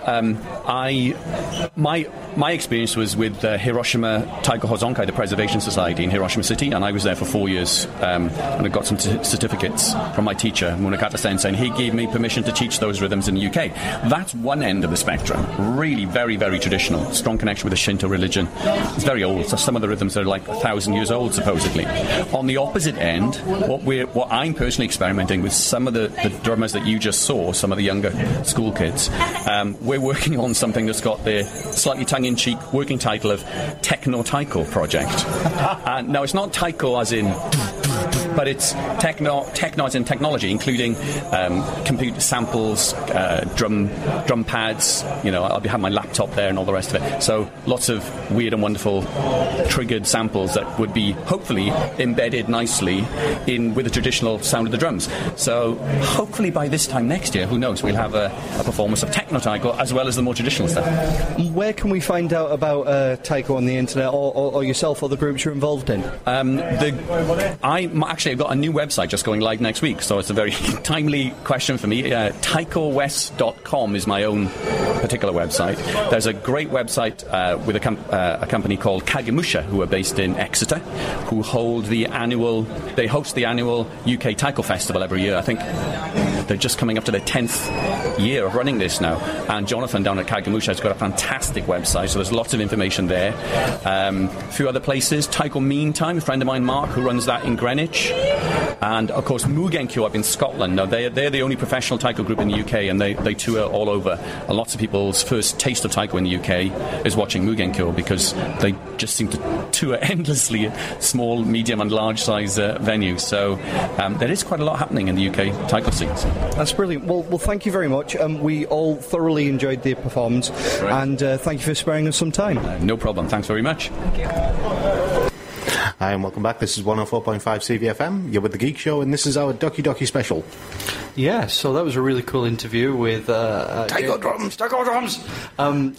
My experience was with Hiroshima Taiko Hozonkai, the Preservation Society in Hiroshima City, and I was there for 4 years, and I got some certificates from my teacher, Munakata sensei, and he gave me permission to teach those rhythms in the UK. That's one end of the spectrum. Really very, very traditional. Strong connection with the Shinto religion. It's very old. So some of the rhythms are like 1,000 years old, supposedly. On the opposite end, what I'm personally experimenting with, some of the drummers that you just saw, some of the younger school kids, we're working on something that's got the slightly tongue-in-cheek working title of Techno Taiko Project. Now, it's not taiko as in... but it's techno as in technology, including computer samples, drum pads. You know, I'll be having my laptop there and all the rest of it. So lots of weird and wonderful triggered samples that would be hopefully embedded nicely in with the traditional sound of the drums. So hopefully by this time next year, who knows, we'll have a performance of techno taiko as well as the more traditional stuff. Where can we find out about taiko on the internet, or yourself or the groups you're involved in? Actually, I've got a new website just going live next week, so it's a very timely question for me. TaikoWest.com is my own particular website. There's a great website with a company called Kagemusha, who are based in Exeter, who host the annual UK Taiko Festival every year. I think they're just coming up to their 10th year of running this now. And Jonathan down at Kagemusha has got a fantastic website, so there's lots of information there. A few other places, Taiko Meantime, a friend of mine, Mark, who runs that in Greenwich. And, of course, Mugenkyo up in Scotland. Now, they're the only professional taiko group in the UK, and they tour all over. And lots of people's first taste of taiko in the UK is watching Mugenkyo, because they just seem to tour endlessly at small, medium and large-size venues. So there is quite a lot happening in the UK taiko scene. That's brilliant. Well, thank you very much. We all thoroughly enjoyed the performance. Right. And thank you for sparing us some time. No problem. Thanks very much. Thank you. Hi and welcome back. This is 104.5 CVFM. You're with The Geek Show, and this is our Doki Doki special. Yeah, so that was a really cool interview with... Taiko drums! And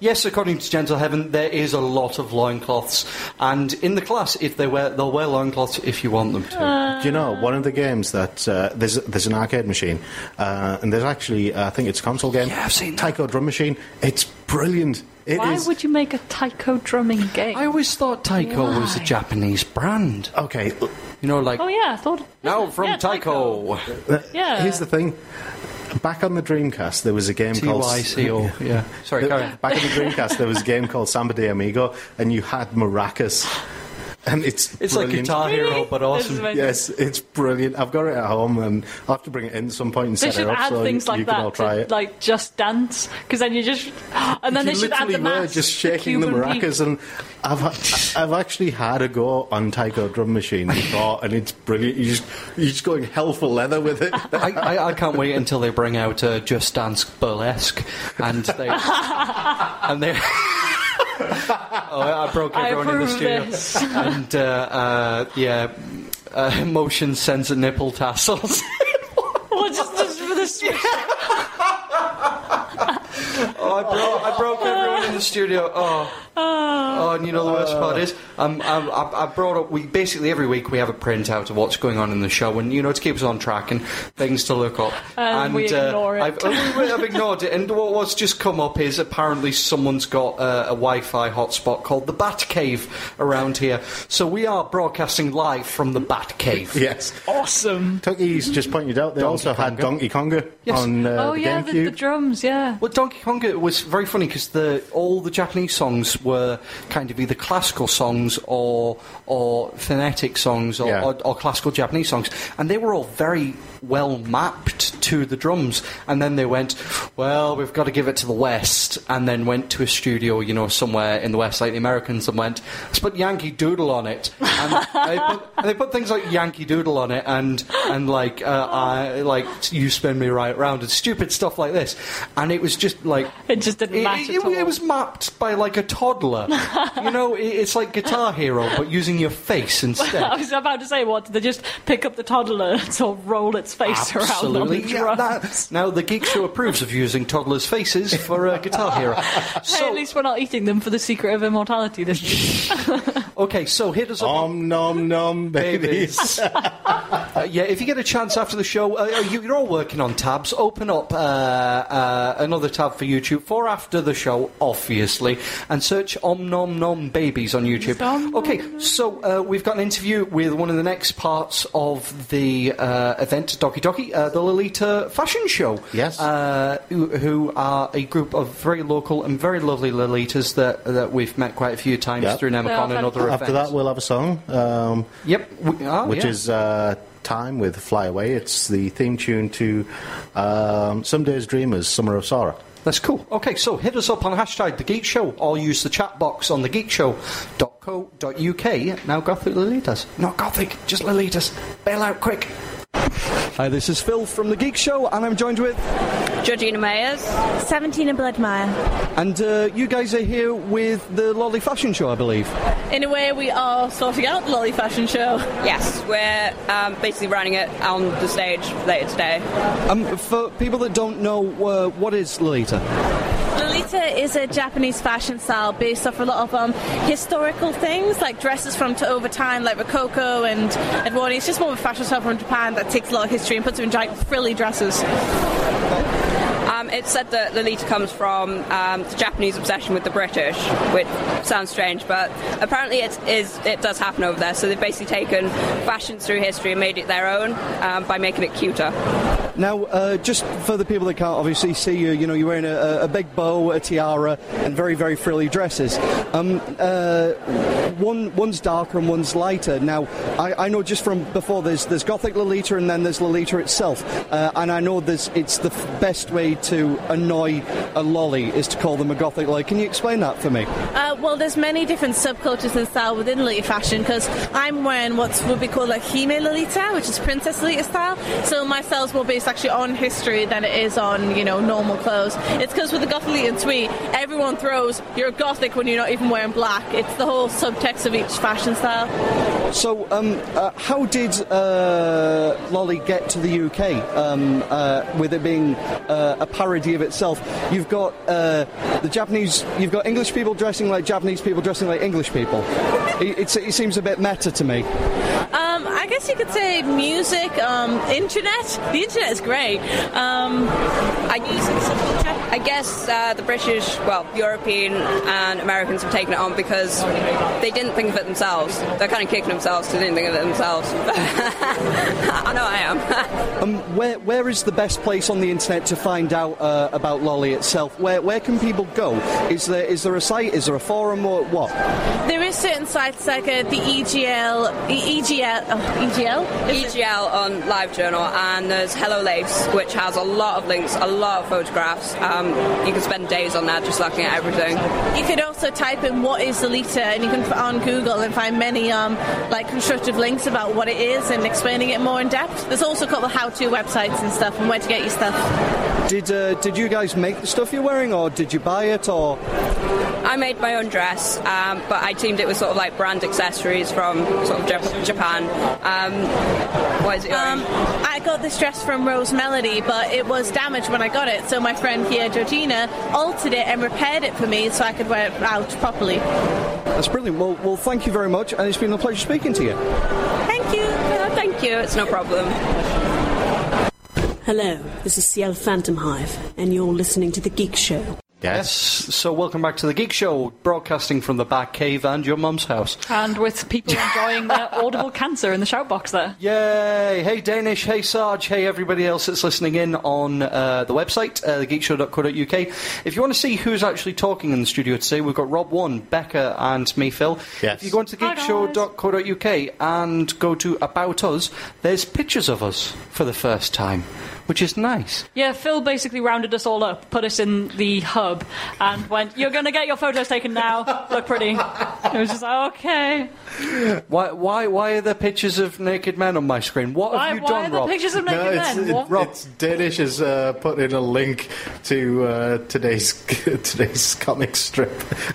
yes, according to Gentle Heaven, there is a lot of loincloths. And in the class, if they'll wear loincloths if you want them to. Do you know, one of the games that... there's an arcade machine, and there's actually, I think it's a console game. Yeah, I've seen that. Taiko Drum Machine. It's brilliant. Why would you make a taiko drumming game? I always thought taiko was a Japanese brand. Okay. You know, like... Oh, yeah, I thought... Now from taiko. Yeah. Here's the thing. Back on the Dreamcast, there was a game called... T-Y-C-O, yeah. Sorry, carry on. Back on the Dreamcast, there was a game called Samba de Amigo, and you had maracas. And it's like Guitar Hero, but awesome. Yes, it's brilliant. I've got it at home, and I'll have to bring it in at some point and set it up so you can all try it. Like Just Dance, because then you just... And then they should add the mask. You were just shaking the maracas, and I've actually had a go on Taiko Drum Machine before, and it's brilliant. You're just going hell for leather with it. I can't wait until they bring out Just Dance Burlesque, and they... and they... I broke everyone in the studio. This. And, motion sensor nipple tassels. What is this for the studio? I broke everyone in the studio. Oh, and you know the worst part is, I brought up. We basically every week we have a printout of what's going on in the show, and you know to keep us on track and things to look up. And we ignore it. I've ignored it. And what's just come up is apparently someone's got a Wi-Fi hotspot called the Bat Cave around here, so we are broadcasting live from the Bat Cave. Yes, awesome. Tucky's just pointed out they also had Donkey Konga on GameCube. The drums. Yeah. Well, Donkey Konga was very funny because all the Japanese songs were kind of either classical songs or phonetic songs or classical Japanese songs, and they were all very well mapped to the drums. And then they went, well, we've got to give it to the West, and then went to a studio, you know, somewhere in the West, like the Americans, and went, let's put Yankee Doodle on it. And they put things like Yankee Doodle on it, and like I like You Spin Me Right Round, and stupid stuff like this. And it was just like it just didn't match at all. It was mapped by like a toddler. You know, it's like Guitar Hero, but using your face instead. I was about to say, what did they just pick up the toddler and sort of roll its face around on the drums? Now the Geek Show approves of using toddlers' faces for Guitar Hero. So, hey, at least we're not eating them for the secret of immortality this year. Okay, so hit us up. Nom nom babies. If you get a chance after the show, you're all working on tabs. Open up another tab for YouTube for after the show, obviously, and search Om Nom Nom Babies on YouTube. Okay, so we've got an interview with one of the next parts of the event. thanks to Doki Doki, the Lolita Fashion Show. Yes. Who are a group of very local and very lovely Lolitas that we've met quite a few times through Nemacon and other events. After that, we'll have a song. Which is... Time with Fly Away. It's the theme tune to Some Days Dreamers, Summer of Sorrow. That's cool. Okay, so hit us up on hashtag The Geek Show or use the chat box on thegeekshow.co.uk. Now Gothic Lolitas. Not Gothic, just Lolitas. Bail out quick. Hi, this is Phil from The Geek Show and I'm joined with... Georgina Meyers. 17 and Bloodmire. And you guys are here with the Lolly Fashion Show, I believe. In a way, we are sorting out the Lolly Fashion Show. Yes, we're basically running it on the stage later today. For people that don't know, what is Lolita? Lolita is a Japanese fashion style based off a lot of historical things, like dresses from over time, like Rococo and Edwardian. It's just more of a fashion style from Japan that takes a lot of history and puts them in giant frilly dresses. It's said that Lolita comes from the Japanese obsession with the British, which sounds strange, but apparently it does happen over there. So they've basically taken fashion through history and made it their own by making it cuter. Now, just for the people that can't obviously see you, you know, you're wearing a big bow, a tiara, and very, very frilly dresses. One's darker and one's lighter. Now, I know just from before there's Gothic Lolita and then there's Lolita itself, and I know it's the best way to annoy a lolly is to call them a Gothic lolly. Can you explain that for me? Well, there's many different subcultures and style within Lolita fashion, because I'm wearing what would be called a Hime Lolita, which is Princess Lolita style, so my style's more based actually on history than it is on, you know, normal clothes. It's because with the Gothic Lolita tweet, everyone throws you're a Gothic when you're not even wearing black. It's the whole subtext of each fashion style. So, how did lolly get to the UK, with it being a parody of itself? You've got you've got English people dressing like Japanese people dressing like English people. It seems a bit meta to me. I guess you could say music, internet. The internet is great. I guess the British, European and Americans have taken it on because they didn't think of it themselves. They're kind of kicking themselves because they didn't think of it themselves. I know I am. Where is the best place on the internet to find out about Lolly itself? Where can people go? Is there a site? Is there a forum or what? There is certain sites like the EGL on LiveJournal, and there's Hello Lace, which has a lot of links, a lot of photographs. You can spend days on that just looking at everything. You could also type in what is Lolita and you can put on Google and find many constructive links about what it is and explaining it more in depth. There's also a couple of how-to websites and stuff and where to get your stuff. Did you guys make the stuff you're wearing or did you buy it or...? I made my own dress, but I teamed it with sort of like brand accessories from sort of Japan. What is it? I got this dress from Rose Melody, but it was damaged when I got it, so my friend here, Georgina, altered it and repaired it for me so I could wear it out properly. That's brilliant. Well, thank you very much, and it's been a pleasure speaking to you. Thank you. Thank you. It's no problem. Hello, this is CL Phantom Hive, and you're listening to The Geek Show. Yes. So welcome back to The Geek Show, broadcasting from the back cave and your mum's house. And with people enjoying their audible cancer in the shout box there. Yay! Hey Danish, hey Sarge, hey everybody else that's listening in on the website, thegeekshow.co.uk. If you want to see who's actually talking in the studio today, we've got Rob 1, Becca and me, Phil. Yes. If you go into thegeekshow.co.uk and go to About Us, there's pictures of us for the first time. Which is nice. Yeah, Phil basically rounded us all up, put us in the hub, and went, "You're going to get your photos taken now. Look pretty." It was just like, okay. Why are there pictures of naked men on my screen? What have you done, Rob? Why are there pictures of naked men? Danish has put in a link to today's comic strip.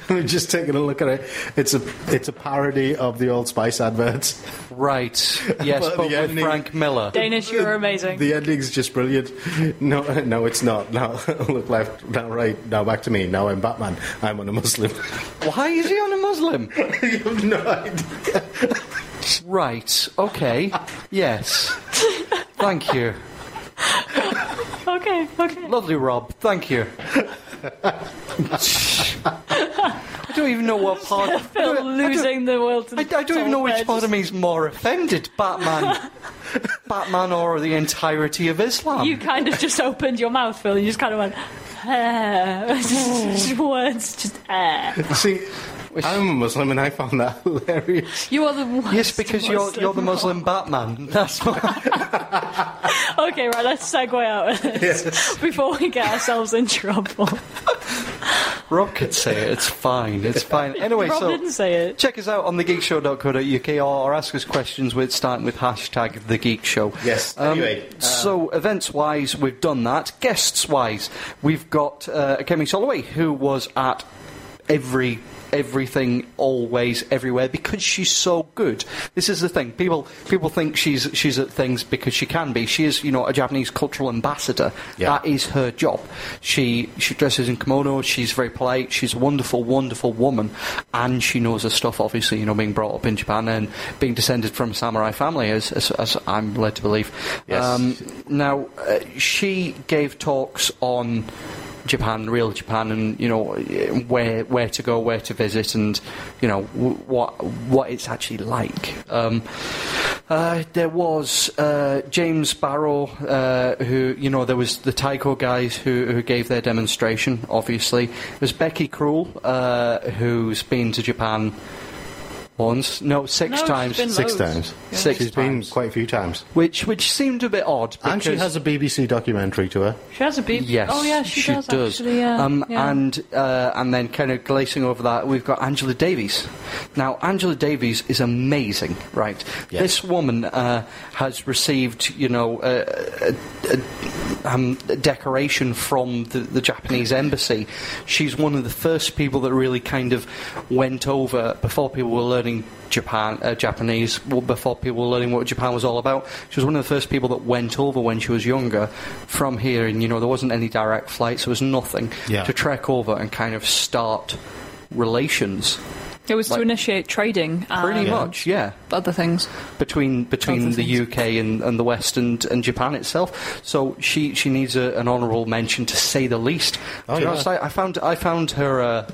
We've just taken a look at it. It's a parody of the Old Spice adverts. Right. Yes, but with ending, Frank Miller. Danish, you're amazing. The ending's just brilliant. No, it's not. Now look left, now right, now back to me. Now I'm Batman. I'm on a Muslim. Why is he on a Muslim? You have no idea. Right. Okay. Yes. Thank you. Okay. Lovely, Rob. Thank you. I don't even know what part... Phil losing the world to the... I don't even know which part of me is more offended, Batman or the entirety of Islam. You kind of just opened your mouth, Phil, and you just kind of went... just words, just... See... I'm a Muslim and I found that hilarious. You are the worst. Yes, because you're the Muslim Batman. That's why. Okay, right, let's segue out of this before we get ourselves in trouble. Rob could say it, it's fine, it's fine. Anyway, Rob didn't say it. Check us out on thegeekshow.co.uk or ask us questions with starting with hashtag thegeekshow. Yes, anyway. So, events-wise, we've done that. Guests-wise, we've got Kemi Soloway, who was at everything, always, everywhere, because she's so good. This is the thing. People think she's at things because she can be. She is, a Japanese cultural ambassador. Yeah. That is her job. She dresses in kimono. She's very polite. She's a wonderful, wonderful woman. And she knows her stuff, obviously, being brought up in Japan and being descended from a samurai family, as I'm led to believe. Yes. Now, she gave talks on... Japan, real Japan, and where to go, where to visit, and what it's actually like. There was James Barrell, who there was the Taiko guys who gave their demonstration. Obviously, there's Becky Cruel, who's been to Japan. Six times. She's been quite a few times. Which seemed a bit odd. And she has a BBC documentary to her. She has a BBC... Yes. Oh, yeah, she does. Actually, yeah. And then kind of glazing over that, we've got Angela Davies. Now, Angela Davies is amazing, right? Yes. This woman has received, a decoration from the Japanese embassy. She's one of the first people that really kind of went over, before people were learning Japanese, before people were learning what Japan was all about. She was one of the first people that went over when she was younger from here, and there wasn't any direct flights, there was nothing to trek over and kind of start relations. It was to initiate trading. Pretty much, yeah. Other things. Between the UK and the West and Japan itself. So she needs an honourable mention, to say the least. Oh, yeah. I found her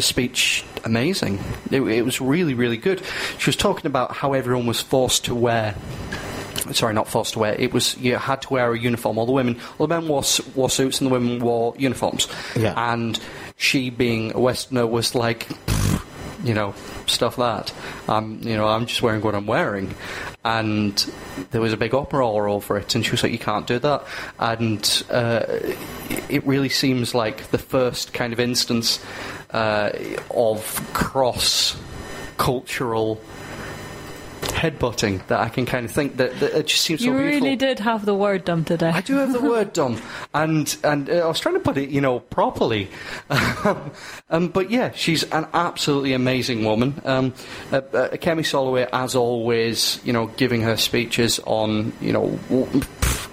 speech amazing. It was really, really good. She was talking about how everyone was forced to wear... Sorry, not forced to wear. It was, you had to wear a uniform. All the men wore suits and the women wore uniforms. Yeah. And she, being a Westerner, was like, stuff that. I'm just wearing what I'm wearing. And there was a big uproar over it, and she was like, you can't do that. And it really seems like the first kind of instance of cross-cultural headbutting that I can kind of think that it just seems so beautiful. You really did have the word dumb today. I do have the word dumb, and I was trying to put it, properly. But yeah, she's an absolutely amazing woman. Kemi Soloway, as always, giving her speeches on,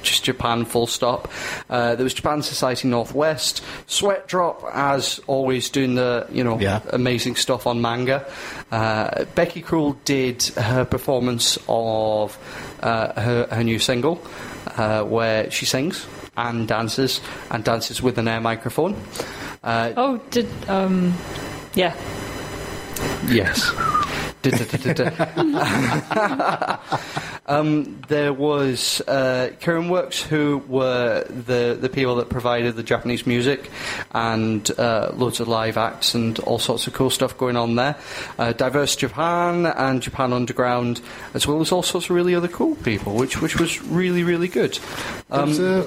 just Japan, full stop. There was Japan Society Northwest, Sweat Drop, as always, doing the amazing stuff on manga. Becky Cruel did her performance of her new single, where she sings and dances with an air microphone. Yeah. Yes. There was Kirin Works, who were the people that provided the Japanese music, and loads of live acts and all sorts of cool stuff going on there. Diverse Japan and Japan Underground, as well as all sorts of really other cool people, which was really, really good. They've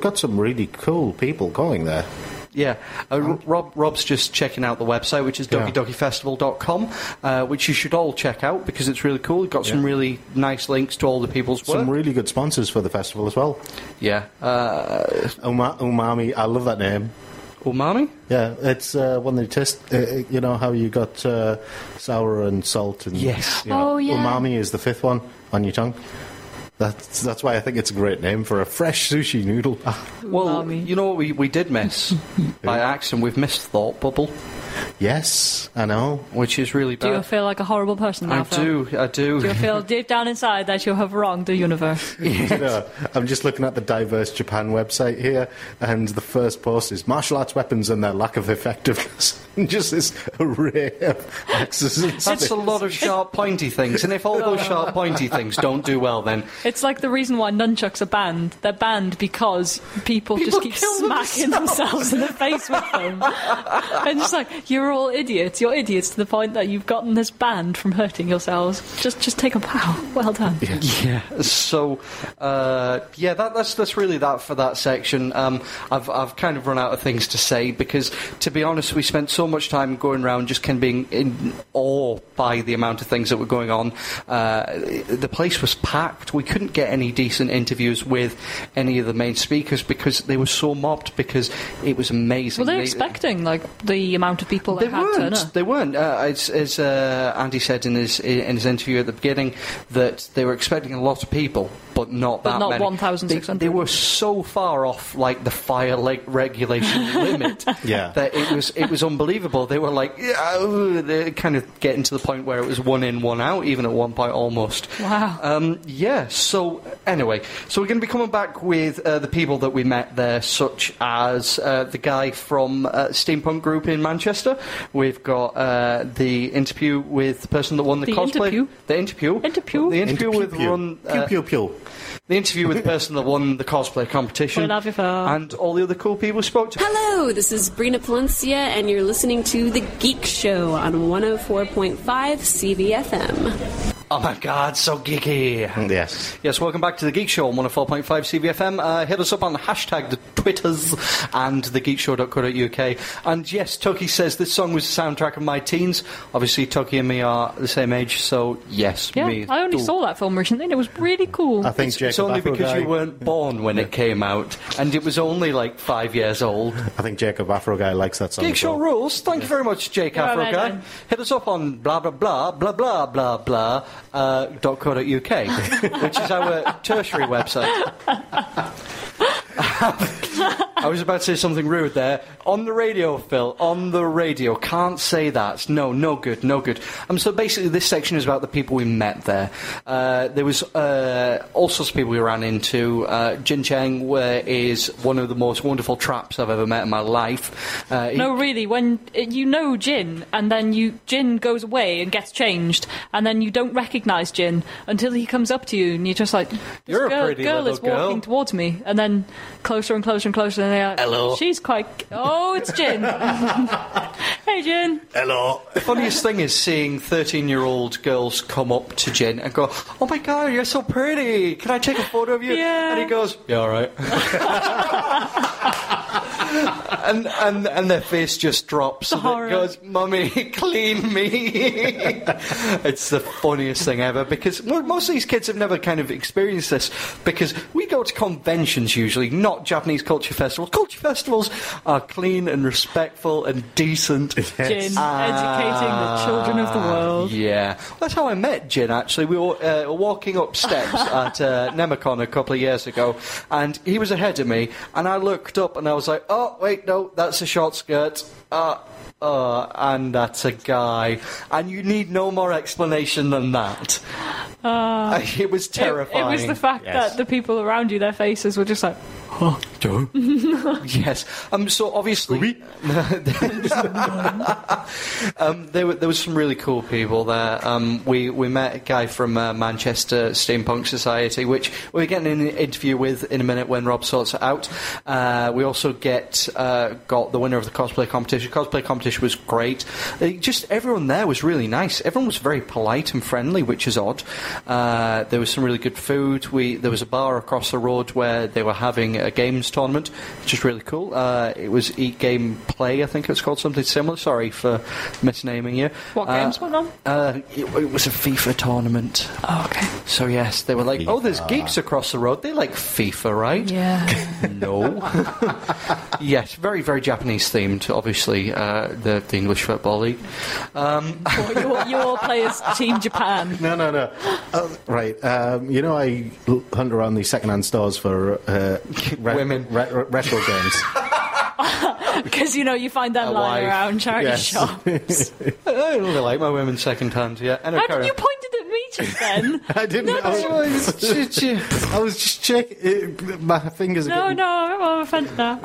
got some really cool people going there. Yeah, Rob's just checking out the website, which is DokiDokiFestival.com, which you should all check out because it's really cool. It's got some really nice links to all the people's work. Some really good sponsors for the festival as well. Yeah. Umami, I love that name. Umami? Yeah, it's when they test, how you got sour and salt. And yes. Umami is the fifth one on your tongue. That's why I think it's a great name for a fresh sushi noodle. Well, you know what we did miss by accident? We've missed Thought Bubble. Yes, I know. Which is really bad. Do you feel like a horrible person now, Phil? I do. Do you feel deep down inside that you have wronged the universe? Yes. You know, I'm just looking at the Diverse Japan website here, and the first post is martial arts weapons and their lack of effectiveness. Just this array of axes and sticks. That's a lot of sharp, pointy things, and if all those sharp, pointy things don't do well, then... It's like the reason why nunchucks are banned. They're banned because people just keep smacking themselves in the face with them. And just like, you're all idiots. You're idiots to the point that you've gotten this banned from hurting yourselves. Just take a bow. Well done. Yeah. So, that's really that for that section. I've kind of run out of things to say because, to be honest, we spent so much time going around just kind of being in awe by the amount of things that were going on. The place was packed. We couldn't get any decent interviews with any of the main speakers because they were so mobbed because it was amazing. Well, they're expecting the amount of people that had turned up. They weren't. As Andy said in his interview at the beginning, that they were expecting a lot of people, but not 1,600. They were so far off the fire regulation limit that it was unbelievable. They were kind of getting to the point where it was one in, one out, even at one point almost. Wow. So anyway, we're going to be coming back with the people that we met there, such as the guy from Steampunk Group in Manchester. We've got the interview with the person that won the cosplay. Interview? The interview with the person that won the cosplay competition. And all the other cool people we spoke to. Hello, this is Brina Palencia, and you're listening to The Geek Show on 104.5 CVFM. Oh my God, so geeky. Yes. Yes, welcome back to The Geek Show on 104.5 CBFM. Hit us up on the hashtag, the Twitters, and thegeekshow.co.uk. And yes, Tucky says this song was the soundtrack of my teens. Obviously, Tucky and me are the same age, so yes. Yeah, me. I only saw that film recently, and it was really cool. I think it's only because you weren't born when it came out, and it was only 5 years old. I think Jacob Afro Guy likes that song. Geek Show rules. Thank you very much, Jake Afro Guy. Hit us up on blah, blah, blah, blah, blah, blah, blah. .co.uk, which is our tertiary website. I was about to say something rude there. On the radio, Phil. On the radio. Can't say that. No good. So basically this section is about the people we met there. There was all sorts of people we ran into. Jin Cheng is one of the most wonderful traps I've ever met in my life. Really, when Jin, and then Jin goes away and gets changed, and then you don't recognise Jin until he comes up to you, and you're just like, this girl is walking towards me, and then closer and closer and closer. And they're like, hello. She's quite... Oh, it's Jin. Hey, Jin. Hello. The funniest thing is seeing 13-year-old girls come up to Jin and go, oh, my God, you're so pretty. Can I take a photo of you? Yeah. And he goes, yeah, all right. and their face just drops. The horror. It goes, Mummy, clean me. It's the funniest thing ever because most of these kids have never kind of experienced this because we go to conventions usually, not Japanese culture festivals. Culture festivals are clean and respectful and decent. Yes. Jin, educating the children of the world. Yeah. That's how I met Jin, actually. We were walking up steps at Nemacon a couple of years ago, and he was ahead of me, and I looked up and I was like, oh, wait, no, that's a short skirt. And that's a guy. And you need no more explanation than that. It was terrifying. It was the fact that the people around you, their faces were just like... Oh, Joe. Yes. So obviously, there was some really cool people there. We met a guy from Manchester Steampunk Society, which we're getting an interview with in a minute when Rob sorts it out. We also got the winner of the cosplay competition. Cosplay competition was great. Just everyone there was really nice. Everyone was very polite and friendly, which is odd. There was some really good food. There was a bar across the road where they were having a games tournament, which is really cool. It was Eat Game Play, I think it was called, something similar. Sorry for misnaming you. What games went on? It was a FIFA tournament. Oh, okay. So yes, they were like, FIFA. Oh, there's geeks across the road. They like FIFA, right? Yeah. No. Yes, very, very Japanese themed, obviously, the English Football League. Your players Team Japan. No. Right. I hunt around the second-hand stores for... retro games. Because, you know, you find them lying around charity shops. I really like my women second-hand, yeah. And how did you point it at me just then? I didn't. No, I was just checking. My fingers are getting... No, I'm offended now.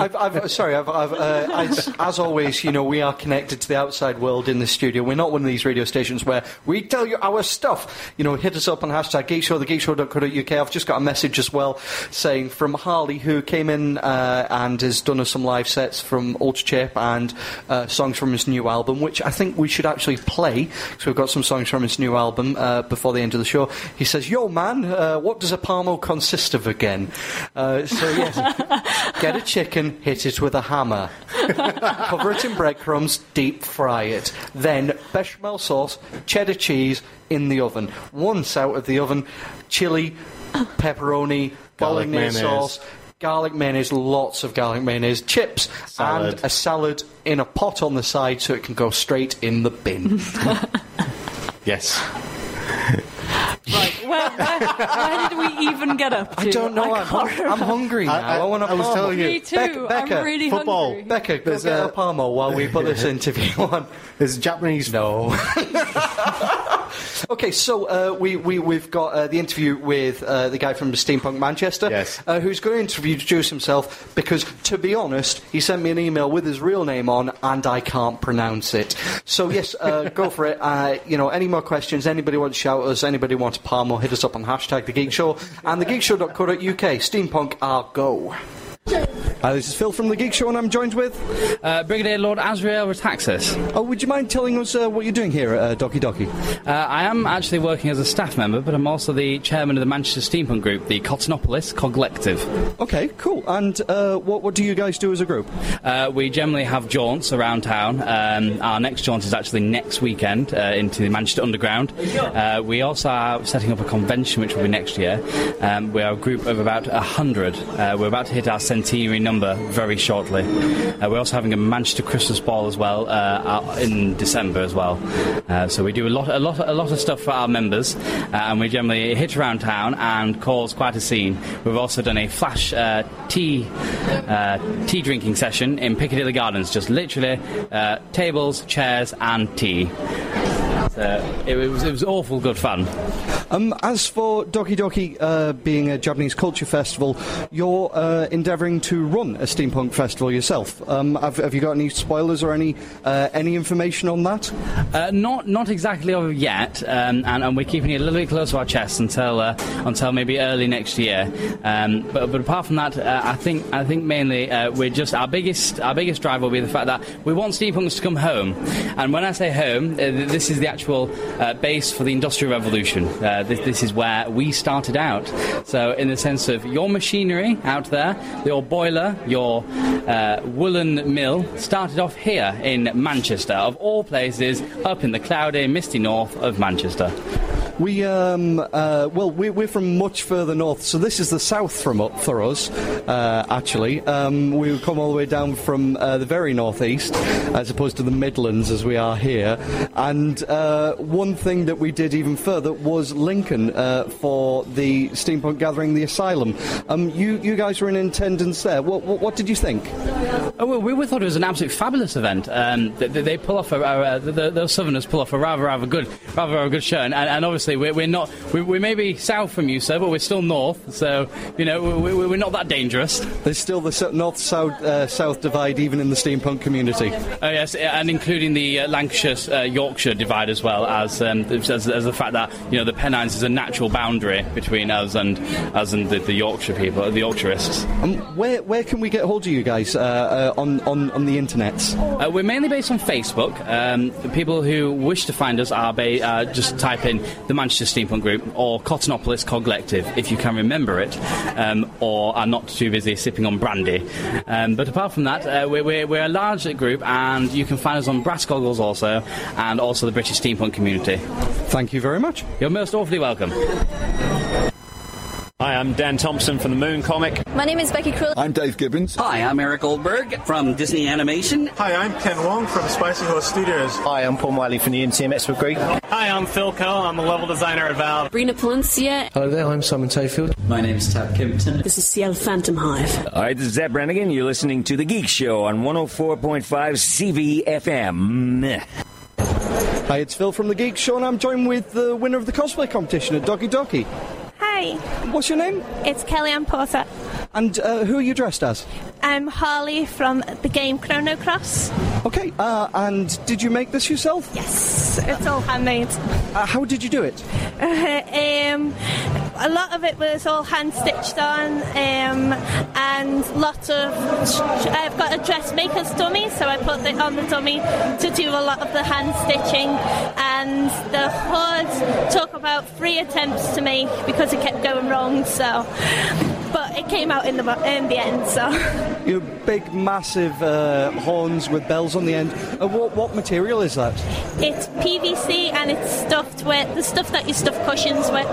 As always, you know, we are connected to the outside world in the studio. We're not one of these radio stations where we tell you our stuff. You know, hit us up on hashtag GeekShow, thegeekshow.co.uk. I've just got a message as well saying from Harley, who came in and has done us some live sets from Old Chip and songs from his new album, which I think we should actually play. So we've got some songs from his new album before the end of the show. He says, "Yo, man, what does a parmo consist of again?" So, yes, get a chicken, hit it with a hammer. Cover it in breadcrumbs, deep fry it. Then bechamel sauce, cheddar cheese in the oven. Once out of the oven, chilli, pepperoni, bolognese sauce, garlic mayonnaise, lots of garlic mayonnaise, chips, salad, and a salad in a pot on the side so it can go straight in the bin. Yes. Right, where did we even get up to? I don't know. I'm hungry now. I want to parmo. Telling you. Me too. Becca, I'm really football. Hungry. Becca, there's go get a parmo while we put this interview on. There's Japanese. No. Okay, so we've got the interview with the guy from Steampunk Manchester, yes, who's going to introduce himself because, to be honest, he sent me an email with his real name on and I can't pronounce it. So, yes, go for it. You know, any more questions, anybody wants to shout at us, anybody wants to palm or hit us up on hashtag TheGeekShow and thegeekshow.co.uk. Steampunk, our go. Hi, this is Phil from The Geek Show, and I'm joined with... Brigadier Lord Azrael Retaxis. Oh, would you mind telling us what you're doing here at Doki Doki? I am actually working as a staff member, but I'm also the chairman of the Manchester Steampunk Group, the Cottonopolis Collective. Okay, cool. And what do you guys do as a group? We generally have jaunts around town. Our next jaunt is actually next weekend into the Manchester Underground. We also are setting up a convention, which will be next year. We are a group of about 100. We're about to hit our centenary number very shortly. We're also having a Manchester Christmas ball as well in December as well. So we do a lot of stuff for our members, and we generally hit around town and cause quite a scene. We've also done a flash tea drinking session in Piccadilly Gardens, just literally tables, chairs, and tea. It was awful good fun. As for Doki Doki being a Japanese culture festival, you're endeavouring to run a steampunk festival yourself. Have you got any spoilers or any information on that? Not exactly yet, and we're keeping it a little bit close to our chest until maybe early next year. But apart from that, I think mainly we're just our biggest drive will be the fact that we want steampunks to come home. And when I say home, this is the actual base for the Industrial Revolution. This is where we started out. So in the sense of your machinery out there, your boiler, your woolen mill, started off here in Manchester, of all places, up in the cloudy, misty north of Manchester. We, we're from much further north, so this is the south from up for us, actually. We've come all the way down from the very northeast, as opposed to the Midlands, as we are here. And one thing that we did even further was Lincoln for the steampunk gathering, the Asylum. You guys were in attendance there. What did you think? Oh, well, we thought it was an absolute fabulous event. They pull off those Southerners pull off a rather good show, and obviously we may be south from you, sir, but we're still north, so, you know, we're not that dangerous. There's still the north-south divide, even in the steampunk community. Oh, yes, and including the Lancashire-Yorkshire divide as well, as the fact that, you know, the Pennines is a natural boundary between us and the Yorkshire people, the Yorkshireists. Where can we get hold of you guys on the internet? We're mainly based on Facebook. The people who wish to find us are just type in the Manchester Steampunk Group or Cottonopolis Collective, if you can remember it, or are not too busy sipping on brandy. But apart from that, we're a large group, and you can find us on Brass Goggles also, and also the British Steampunk community. Thank you very much. You're most awfully welcome. Hi, I'm Dan Thompson from the Moon Comic. My name is Becky Cruel. I'm Dave Gibbons. Hi, I'm Eric Goldberg from Disney Animation. Hi, I'm Ken Wong from Spicy Horse Studios. Hi, I'm Paul Wiley from the UMCMX with Greek. Hi, I'm Phil Cole. I'm a level designer at Valve. Brina Palencia. Hello there, I'm Simon Tayfield. My name is Tab Kimpton. This is Ciel Phantom Hive. All right, this is Zeb Brannigan. You're listening to The Geek Show on 104.5 CVFM. Hi, it's Phil from The Geek Show, and I'm joined with the winner of the cosplay competition at Doki Doki. Hi. What's your name? It's Kellyanne Porter. And who are you dressed as? I'm Harley from the game Chrono Cross. Okay, and did you make this yourself? Yes, it's all handmade. How did you do it? A lot of it was all hand-stitched on, and lots of... I've got a dressmaker's dummy, so I put it on the dummy to do a lot of the hand-stitching, and the hood took about 3 attempts to make because it kept going wrong, so... But it came out in the end, so... Your big, massive horns with bells on the end. What material is that? It's PVC and it's stuffed with the stuff that you stuff cushions with.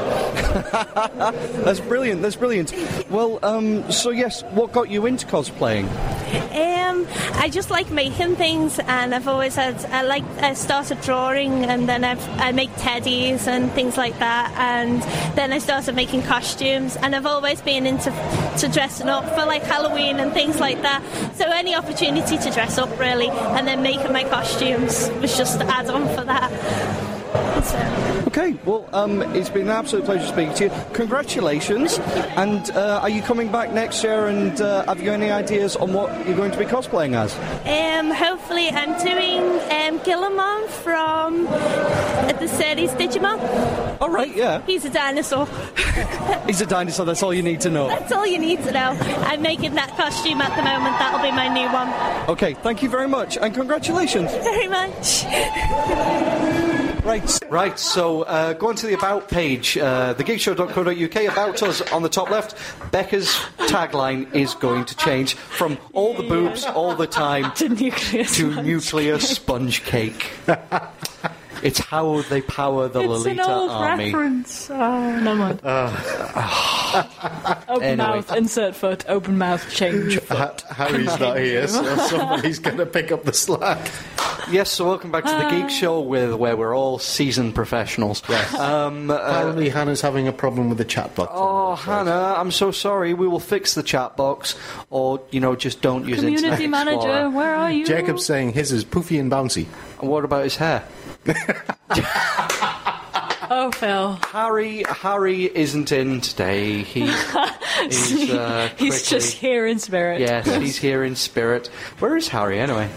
That's brilliant, that's brilliant. Well, so yes, what got you into cosplaying? I just like making things, and I've always had... I started drawing, and then I make teddies and things like that, and then I started making costumes, and I've always been into dressing up for like Halloween and things like that. So any opportunity to dress up, really, and then making my costumes was just the add-on for that. So. Okay, well, it's been an absolute pleasure speaking to you. Congratulations. And are you coming back next year, and have you any ideas on what you're going to be cosplaying as? Hopefully I'm doing Gillamon from the series Digimon. All right, yeah. He's a dinosaur. He's a dinosaur, that's all you need to know. That's all you need to know. I'm making that costume at the moment. That'll be my new one. Okay, thank you very much, and congratulations. Very much. Right, so go on to the About page, thegeekshow.co.uk, About Us on the top left. Becca's tagline is going to change from all the boobs all the time to nuclear sponge cake. It's how they power the Lolita army. It's an old reference. Never mind. Open anyway. Mouth, insert foot, open mouth, change foot. Harry's not here, so somebody's going to pick up the slack. Yes, so welcome back to The Geek Show, where we're all seasoned professionals. Yes. Apparently Hannah's having a problem with the chat box. Oh, Hannah, I'm so sorry. We will fix the chat box, or, just don't use Internet Explorer. Community manager, where are you? Jacob's saying his is poofy and bouncy. And what about his hair? Oh, Phil. Harry isn't in today. He's just here in spirit. Yes, he's here in spirit. Where is Harry, anyway?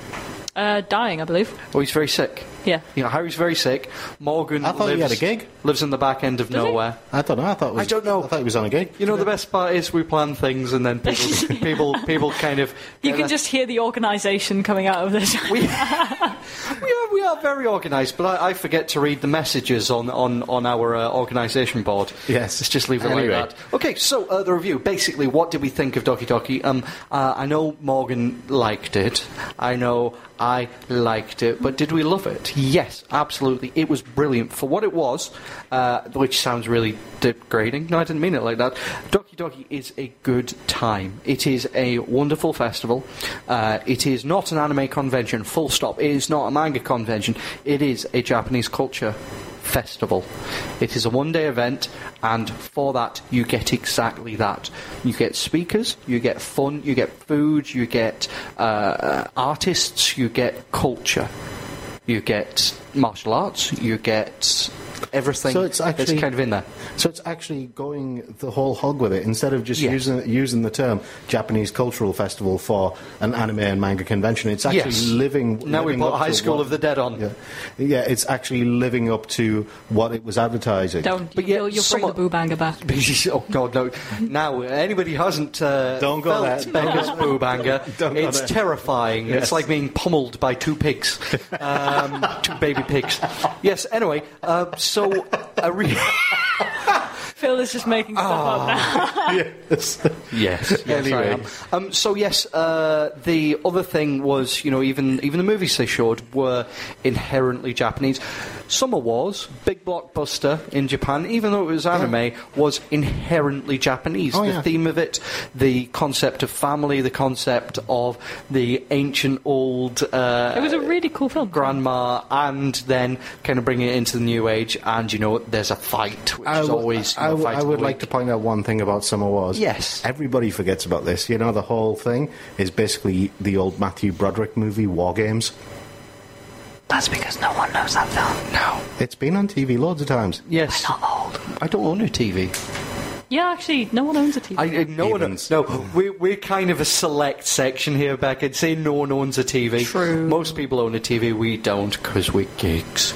Dying, I believe. Oh, he's very sick. Yeah. Harry's very sick. Morgan he had a gig. Lives in the back end of nowhere. I don't know. I don't know. I thought he was on a gig. The best part is we plan things and then people kind of... You can just hear the organisation coming out of this. We are very organised, but I forget to read the messages on our organisation board. Yes. Let's just leave it like that. Okay, so the review. Basically, what did we think of Doki Doki? I know Morgan liked it. I know... I liked it, but did we love it? Yes, absolutely. It was brilliant for what it was, which sounds really degrading. No, I didn't mean it like that. Doki Doki is a good time. It is a wonderful festival. It is not an anime convention, full stop. It is not a manga convention. It is a Japanese culture festival. It is a one-day event, and for that, you get exactly that. You get speakers, you get fun, you get food, you get artists, you get culture, you get martial arts, you get everything. So it's actually, that's kind of in there. So it's actually going the whole hog with it, instead of just using the term Japanese Cultural Festival for an anime and manga convention. It's actually living... Now we put High School of the Dead on. Yeah, it's actually living up to what it was advertising. Don't. You'll bring the boobanger back. Oh, God, no. Now, anybody who hasn't don't go felt there. Becca's boobanger, it's terrifying. Yes. It's like being pummeled by 2 pigs. 2 baby pigs. Yes, anyway... So, Phil is just making stuff up now. Yes, anyway. I am. So, yes, the other thing was, even the movies they showed were inherently Japanese. Summer Wars, big blockbuster in Japan, even though it was anime, was inherently Japanese. The theme of it, the concept of family, the concept of the ancient old... it was a really cool film. ...grandma, and then kind of bringing it into the new age, and, you know, there's a fight, which is always... I would like to point out one thing about Summer Wars. Yes. Everybody forgets about this. You know, the whole thing is basically the old Matthew Broderick movie, War Games. That's because no one knows that film. No. It's been on TV loads of times. Yes. I'm not old. I don't own a TV. Yeah, actually, no one owns a TV. No, we're kind of a select section here, Beck. I'd say no one owns a TV. True. Most people own a TV. We don't, because we're geeks.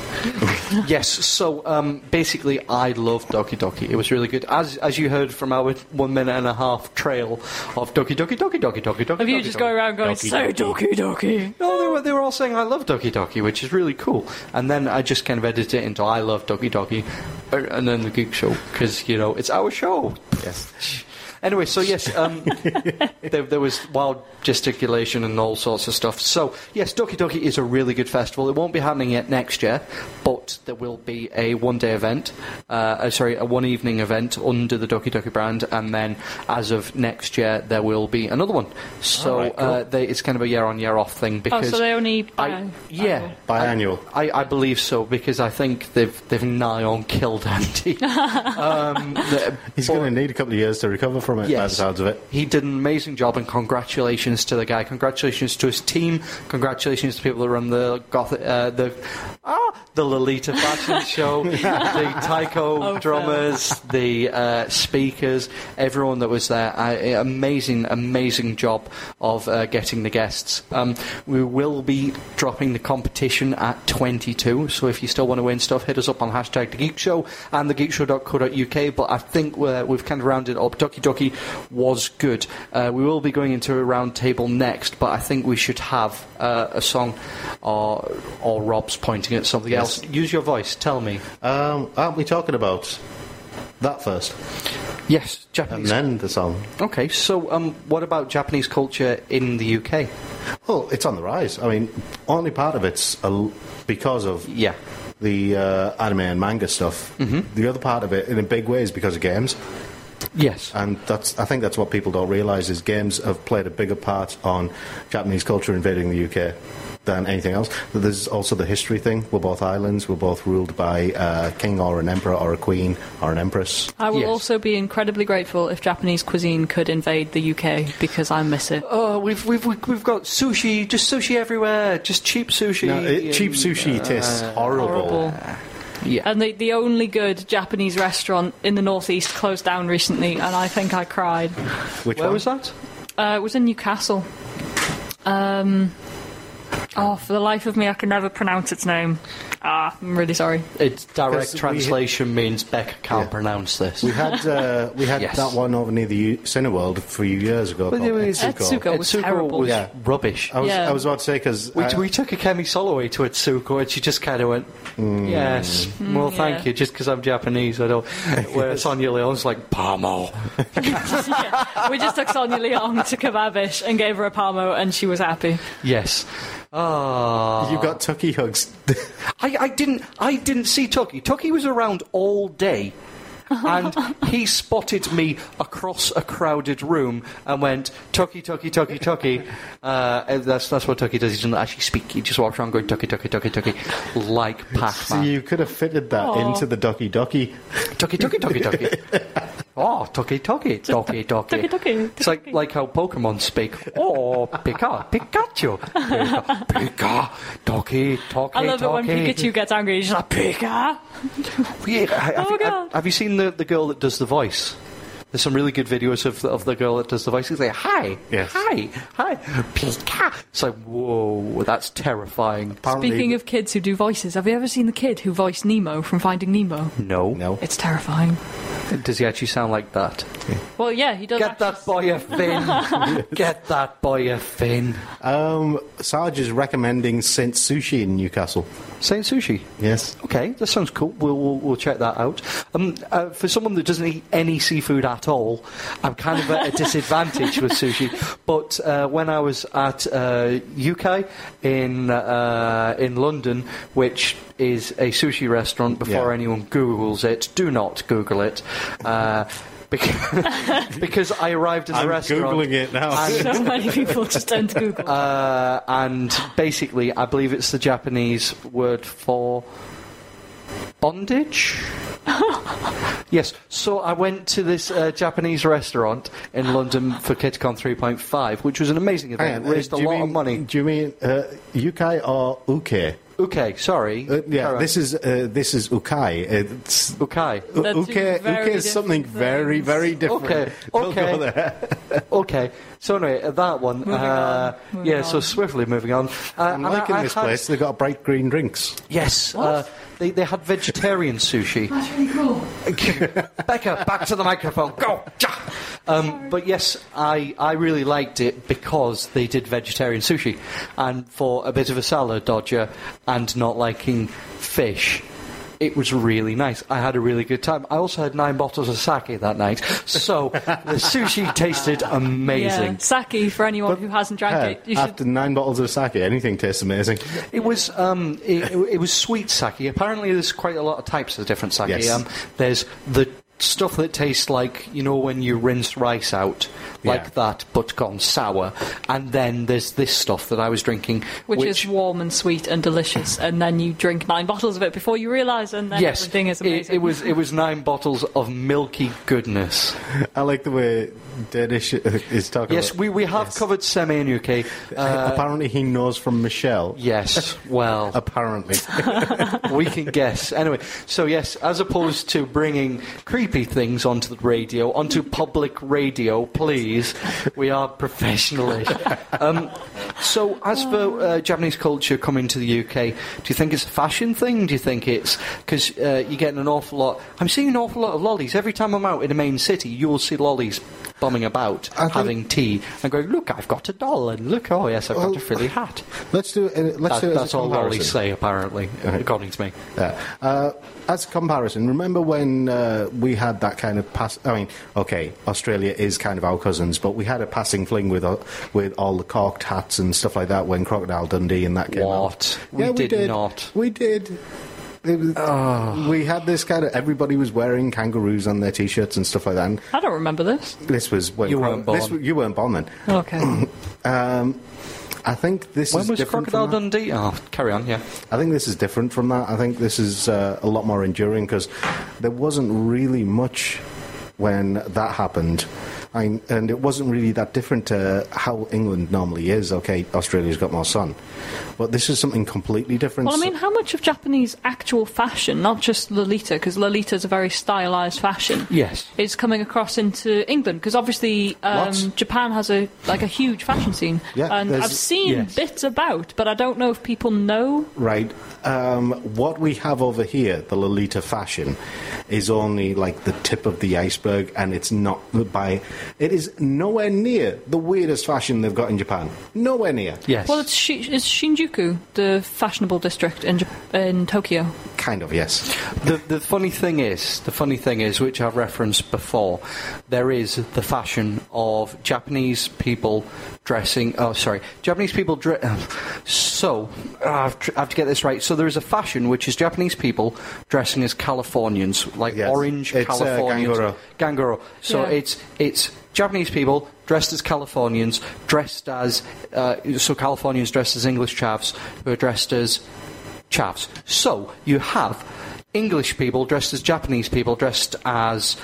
Yes, so basically, I loved Doki Doki. It was really good. As you heard from our 1.5-minute trail of Doki Doki Doki Doki Doki Doki. Have you just go around going, say Doki Doki? No, they were all saying I love Doki Doki, which is really cool. And then I just kind of edited it into I love Doki Doki, and then the Geek Show, because you know it's our show. Yes. Anyway, so yes, there was wild gesticulation and all sorts of stuff. So, yes, Doki Doki is a really good festival. It won't be happening yet next year, but there will be a one-day event, a one-evening event under the Doki Doki brand, and then as of next year, there will be another one. So cool. It's kind of a year-on-year-off thing. Because they only biannual. I believe so, because I think they've nigh on killed Andy. He's going to need a couple of years to recover from it, by the sounds of it. He did an amazing job, and congratulations to the guy. Congratulations to his team. Congratulations to people who run the the Lolita fashion show, the taiko drummers, the speakers, everyone that was there. Amazing job of getting the guests. We will be dropping the competition at 22, so if you still want to win stuff, hit us up on #thegeekshow and thegeekshow.co.uk, but I think we've kind of rounded up. Doki Doki was good. We will be going into a round table next, but I think we should have a song, or Rob's pointing at something else. Use your voice, tell me. Aren't we talking about that first? Yes, Japanese. And then the song. Okay, so what about Japanese culture in the UK? Well, it's on the rise. I mean, only part of it's because of... Yeah. The anime and manga stuff. Mm-hmm. The other part of it, in a big way, is because of games. Yes. And I think that's what people don't realise, is games have played a bigger part on Japanese culture invading the UK than anything else. There's also the history thing. We're both islands. We're both ruled by a king or an emperor or a queen or an empress. I will also be incredibly grateful if Japanese cuisine could invade the UK, because I miss it. Oh, we've got sushi, just sushi everywhere, just cheap sushi. No, cheap sushi tastes horrible. Yeah. And the only good Japanese restaurant in the northeast closed down recently, and I think I cried. Where was that? It was in Newcastle. For the life of me, I can never pronounce its name. I'm really sorry. Its direct translation means Becca can't pronounce this. We had that one over near the Cineworld a few years ago. But Etsuko was terrible. Was rubbish. I was about to say, because... We took a Kemi Soloway to Etsuko, and she just kind of went, thank you, just because I'm Japanese, I don't... Where Sonia Leong's like, Palmo. We just took Sonia Leong to Kebabish and gave her a Palmo, and she was happy. Yes. Oh. You got Tucky hugs. I didn't see Tucky. Tucky was around all day, and he spotted me across a crowded room and went, Tucky, Tucky, Tucky, Tucky. That's what Tucky does. He doesn't actually speak. He just walks around going, Tucky, Tucky, Tucky, Tucky, like Pac-Man. So you could have fitted that into the Doki Doki. Tucky, Tucky, Tucky, Tucky. Oh, Tucky, Tucky, Tucky, Tucky. It's like how Pokemon speak. Oh, Pikachu. Pika, Tucky, Tucky, I love it when Pikachu gets angry. He's like, Pika. Oh, God. Have you seen the girl that does the voice? There's some really good videos of the girl that does the voice. She's like, hi, hi, Pika. It's like, whoa, that's terrifying. Apparently, speaking of kids who do voices, have you ever seen the kid who voiced Nemo from Finding Nemo? No. It's terrifying. Does he actually sound like that? Yeah. Well, yeah, he does. Get that boy a fin. Get that boy a fin. Sarge is recommending Saint Sushi in Newcastle. Saint Sushi? Yes. Okay, that sounds cool. We'll check that out. For someone that doesn't eat any seafood at all, I'm kind of at a disadvantage with sushi. But when I was at Yukai in London, which is a sushi restaurant, before anyone Googles it, do not Google it. Because I arrived in the restaurant. I'm Googling it now. So many people just don't Google. And basically, I believe it's the Japanese word for bondage? Yes. So I went to this Japanese restaurant in London for KidCon 3.5, which was an amazing event. It raised a lot of money. Do you mean Yukai or Uke? Uke, sorry. This is Ukai. It's Ukai. Uke is something very, very different. Okay. Go there. Okay. So anyway, that one. Moving on. So swiftly moving on. I'm liking this place. They've got bright green drinks. Yes. They had vegetarian sushi. That's really cool. Becca, back to the microphone. Go! But yes, I really liked it because they did vegetarian sushi. And for a bit of a salad dodger and not liking fish, it was really nice. I had a really good time. I also had 9 bottles of sake that night. So the sushi tasted amazing. Yeah, sake, for anyone who hasn't drank it. After 9 bottles of sake, anything tastes amazing. It was it was sweet sake. Apparently there's quite a lot of types of different sake. Yes. There's the stuff that tastes like, you know, when you rinse rice out, like that, but gone sour. And then there's this stuff that I was drinking, which is warm and sweet and delicious. And then you drink 9 bottles of it before you realise, and then everything is amazing. It was 9 bottles of milky goodness. I like the way Danish is talking. Yes, about... we have covered Semi and UK. Apparently, he knows from Michelle. Yes, well, apparently we can guess anyway. So yes, as opposed to bringing creepy things onto the radio, onto public radio, please. We are professionalish. So as for Japanese culture coming to the UK, do you think it's a fashion thing? Do you think it's... Because you're getting an awful lot... I'm seeing an awful lot of lollies. Every time I'm out in the main city, you'll see lollies bombing about, having tea, and going, look, I've got a doll, and look, oh yes, I've got a frilly hat. That's all lollies say, apparently, according to me. Yeah. As a comparison, remember when we had that kind of Australia is kind of our cousins, but we had a passing fling with all the corked hats and stuff like that when Crocodile Dundee and that came out. Yeah, we did. We had this kind of... Everybody was wearing kangaroos on their T-shirts and stuff like that. And I don't remember this. This was... When you weren't born then. Okay. I think this is different from that. When was Crocodile Dundee? Oh, carry on, yeah. I think this is different from that. I think this is a lot more enduring, because there wasn't really much when that happened. And it wasn't really that different to how England normally is. Okay, Australia's got more sun. But this is something completely different. Well, I mean, how much of Japanese actual fashion, not just Lolita, because Lolita's a very stylised fashion, is coming across into England? Because obviously Japan has a huge fashion scene. Yeah, and I've seen bits about, but I don't know if people know. Right. What we have over here, the Lolita fashion, is only like the tip of the iceberg, and it's not by... It is nowhere near the weirdest fashion they've got in Japan. Nowhere near. Yes. Well, it's Shinjuku, the fashionable district in Tokyo. Kind of, yes. The funny thing is, which I've referenced before, there is the fashion of Japanese people dressing... Oh, sorry. Japanese people dress... I have to get this right. So there is a fashion which is Japanese people dressing as Californians, like orange Californians. Ganguro. So it's Japanese people dressed as Californians, so Californians dressed as English chavs, who are dressed as chavs. So you have English people dressed as Japanese people, dressed as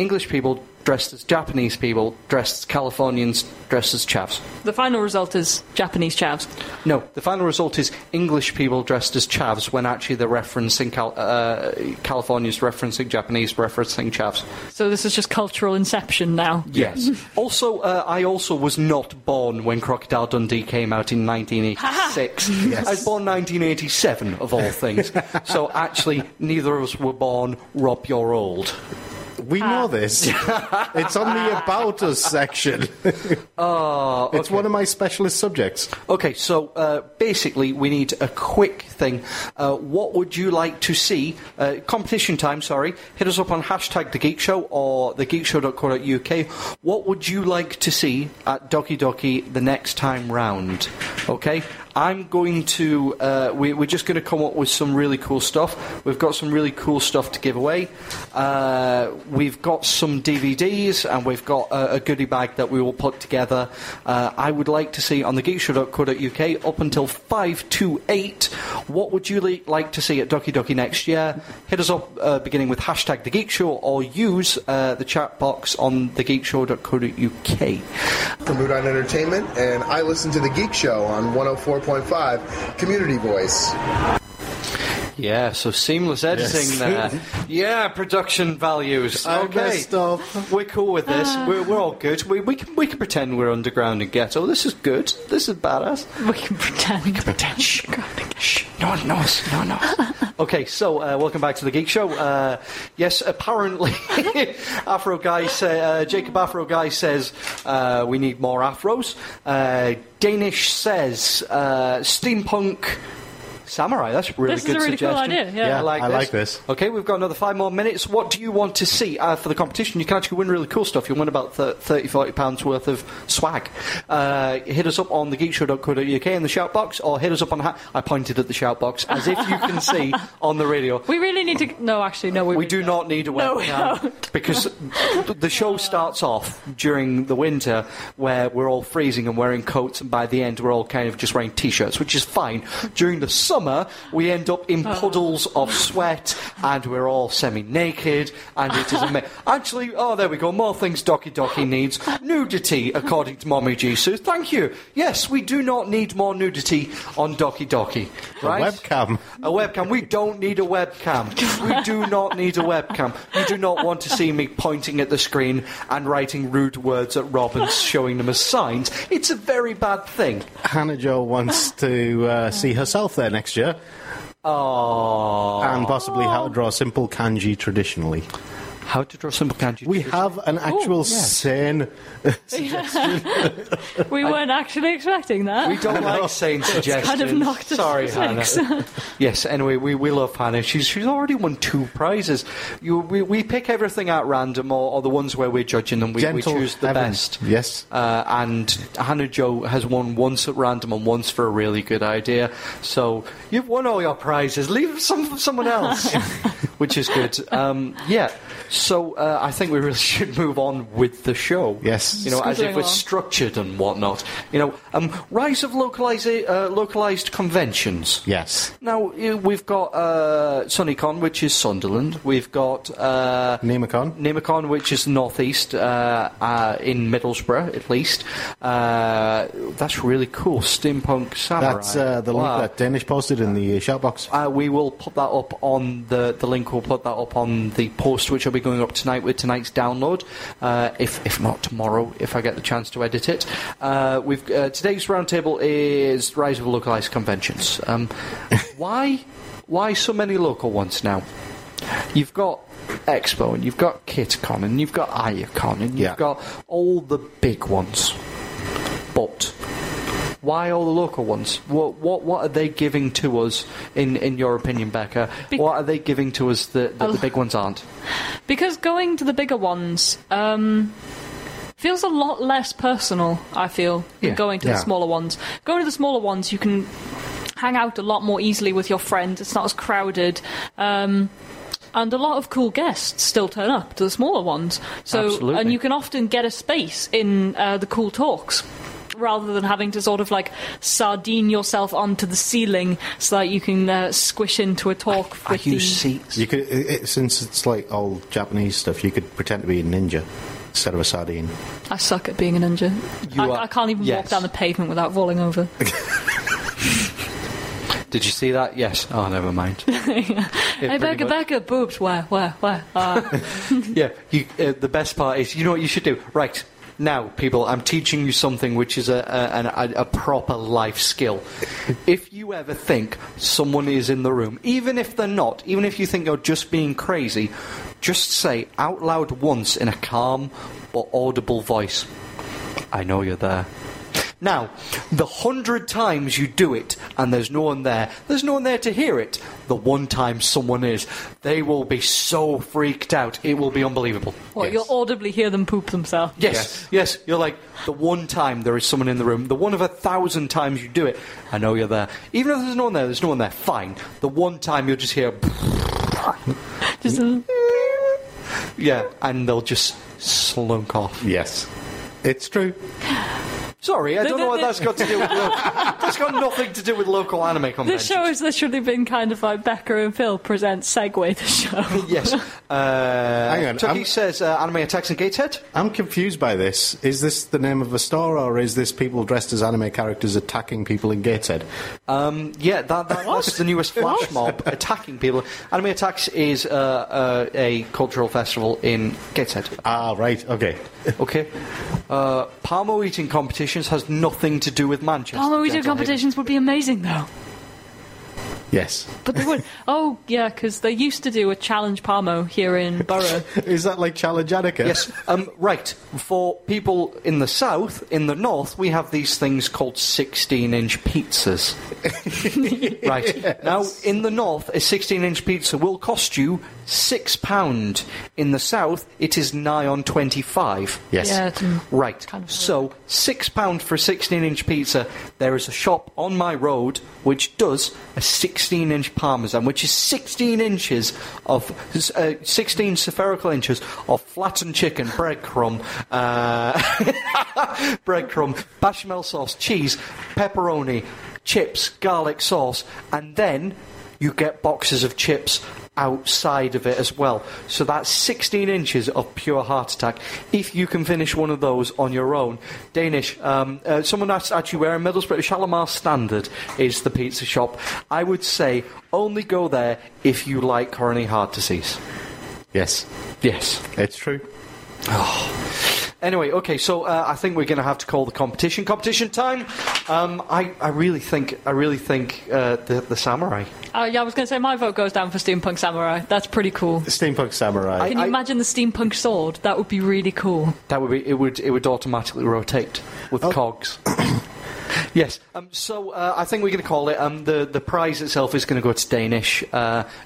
English people dressed as Japanese people, dressed as Californians, dressed as chavs. The final result is Japanese chavs? No, the final result is English people dressed as chavs, when actually they're referencing Californians, referencing Japanese, referencing chavs. So this is just cultural inception now? Yes. Also, I also was not born when Crocodile Dundee came out in 1986. Yes. I was born 1987, of all things. So actually, neither of us were born. Rob, you're old. We know this. It's on the About Us section. Oh, okay. It's one of my specialist subjects. Okay, so basically we need a quick thing. What would you like to see? Competition time, sorry. Hit us up on hashtag The Geek Show or thegeekshow.co.uk. What would you like to see at Doki Doki the next time round? Okay? I'm going to... we're just going to come up with some really cool stuff. We've got some really cool stuff to give away. We've got some DVDs, and we've got a goodie bag that we will put together. I would like to see on thegeekshow.co.uk up until 5 to 8. What would you like to see at Doki Doki next year? Hit us up beginning with hashtag The Geek Show, or use the chat box on thegeekshow.co.uk. From Rhode Island Entertainment, and I listen to The Geek Show on 104.5 Community Voice. Yeah, so seamless editing there. Yeah, production values. Okay, we're cool with this. We're all good. We can pretend we're underground and ghetto. This is good. This is badass. We can pretend. Shh. Shh. No one knows. No one knows. Okay, so welcome back to The Geek Show. Yes, apparently, Jacob Afro Guy says we need more afros. Danish says steampunk. Samurai, that's a really good suggestion. This is a really cool idea. Yeah, I like this. Okay, we've got another 5 more minutes. What do you want to see for the competition? You can actually win really cool stuff. You'll win about £30-40 worth of swag. Hit us up on thegeekshow.co.uk in the shout box, or hit us up on... I pointed at the shout box, as if you can see on the radio. We really need to... No, actually, no, we do not need a webcam. No, because the show starts off during the winter, where we're all freezing and wearing coats, and by the end we're all kind of just wearing T-shirts, which is fine. During the summer, we end up in puddles of sweat, and we're all semi-naked, and it is amazing. Actually, there we go, more things Doki Doki needs. Nudity, according to Mommy Jisoo. Thank you. Yes, we do not need more nudity on Doki Doki. Right? A webcam. A webcam. We don't need a webcam. We do not need a webcam. You do not want to see me pointing at the screen and writing rude words at Rob and showing them as signs. It's a very bad thing. Hannah Jo wants to see herself there next year. Oh. And possibly how to draw simple kanji traditionally. How to draw simple kanji. We have an actual sane suggestion. We weren't actually expecting that. We don't like sane suggestions. Kind of knocked us. Sorry, Hannah. Yes, anyway, we love Hannah. She's already won 2 prizes. We pick everything out random, or the ones where we're judging them. We choose the best. Yes. And Hannah Jo has won once at random and once for a really good idea. So you've won all your prizes. Leave some for someone else. Which is good. So I think we really should move on with the show. Yes. You know, as if we're structured and whatnot. You know, rise of localised conventions. Yes. Now, we've got SunnyCon, which is Sunderland. We've got... Nemacon, which is northeast, in Middlesbrough, at least. That's really cool. Steampunk Samurai. That's the link that Danish posted in the shout box. We will put that up on the link. We'll put that up on the post, which will be going up tonight with tonight's download, if not tomorrow, if I get the chance to edit it. Today's roundtable is Rise of Localised Conventions. Why so many local ones now? You've got Expo, and you've got KitCon, and you've got IACon, and you've got all the big ones. But... why all the local ones? What are they giving to us, in your opinion, Becca? What are they giving to us that the big ones aren't? Because going to the bigger ones feels a lot less personal, I feel, than going to the smaller ones. Going to the smaller ones, you can hang out a lot more easily with your friends. It's not as crowded. And a lot of cool guests still turn up to the smaller ones. So, absolutely. And you can often get a space in the cool talks. rather than having to sort of like sardine yourself onto the ceiling so that you can squish into a talk. I use seats. You could, since it's like old Japanese stuff, you could pretend to be a ninja instead of a sardine. I suck at being a ninja. I can't even walk down the pavement without falling over. Did you see that? Yes. Oh, never mind. Yeah. Hey, Becca, boobs. Where? Yeah, the best part is, you know what you should do? Right, now, people, I'm teaching you something which is a proper life skill. If you ever think someone is in the room, even if they're not, even if you think you're just being crazy, just say out loud once in a calm or audible voice, "I know you're there." Now, the 100 times you do it and there's no one there to hear it, the one time someone is, they will be so freaked out. It will be unbelievable. Well, yes. You'll audibly hear them poop themselves. Yes. You're like, the one time there is someone in the room, the one of 1,000 times you do it, I know you're there. Even if there's no one there, fine. The one time you'll just hear... just a... Yeah, and they'll just slunk off. Yes. It's true. Sorry, I don't know what that's got to do with... That's got nothing to do with local anime conventions. This show has literally been kind of like Becca and Phil present Segway the show. Yes. Hang on. Tucky says anime attacks in Gateshead. I'm confused by this. Is this the name of a store, or is this people dressed as anime characters attacking people in Gateshead? Yeah, that's the newest flash mob, attacking people. Anime Attacks is a cultural festival in Gateshead. Ah, right. Okay. Palmo eating competition has nothing to do with Manchester. Palmo eating competitions would be amazing, though. Yes. But they would. Oh, yeah, because they used to do a Challenge Palmo here in Borough. Is that like Challenge Attica? Yes. Right. For people in the south, in the north, we have these things called 16-inch pizzas. Right. Yes. Now, in the north, a 16-inch pizza will cost you £6. In the south, it is nigh on 25. Yes. Yeah, right. Kind of so, £6 for a 16-inch pizza. There is a shop on my road which does a 16-inch parmesan, which is 16 spherical inches of flattened chicken, breadcrumb, bechamel sauce, cheese, pepperoni, chips, garlic sauce, and then you get boxes of chips outside of it as well. So that's 16 inches of pure heart attack. If you can finish one of those on your own. Danish, someone asked actually where in Middlesbrough, Shalimar Standard is the pizza shop. I would say only go there if you like coronary heart disease. Yes. It's true. Oh. Anyway, okay, so I think we're going to have to call the competition. Competition time. I really think the samurai. I was going to say my vote goes down for Steampunk Samurai. That's pretty cool. Steampunk Samurai. Can you imagine the steampunk sword? That would be really cool. That would be. It would automatically rotate with cogs. Yes. So I think we're going to call it. The prize itself is going to go to Danish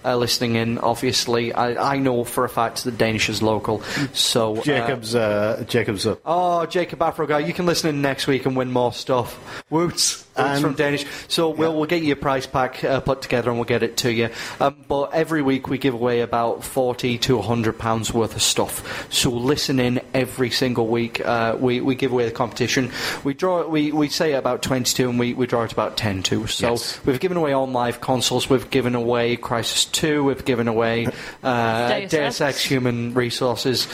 listening in. Obviously, I know for a fact that Danish is local. So Jacob's up. Oh, Jacob Afro guy, you can listen in next week and win more stuff. Woots. It's from Danish. So we'll get you a prize pack put together and we'll get it to you. But every week we give away about £40 to £100 worth of stuff. So listen in every single week. We give away the competition. We draw. We say about 22 and we draw it about 10 too. So we've given away on live consoles. We've given away Crisis 2. We've given away Deus Ex Human Resources.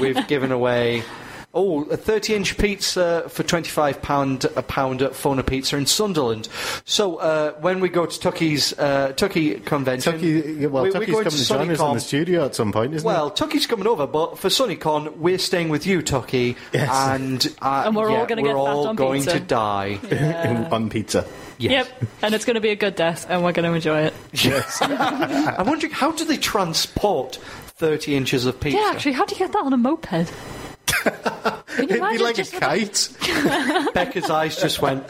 We've given away... a 30-inch pizza for £25 a pound at Fona Pizza in Sunderland. So when we go to Tucky convention... Tucky's coming to join us in the studio at some point, isn't he? Well, Tucky's coming over, but for SunnyCon, we're staying with you, Tucky. Yes. And we're all going to die. Yeah. On pizza. Yes. Yep, and it's going to be a good death, and we're going to enjoy it. Yes. I'm wondering, how do they transport 30 inches of pizza? Yeah, actually, how do you get that on a moped? It'd be like a kite. Becca's eyes just went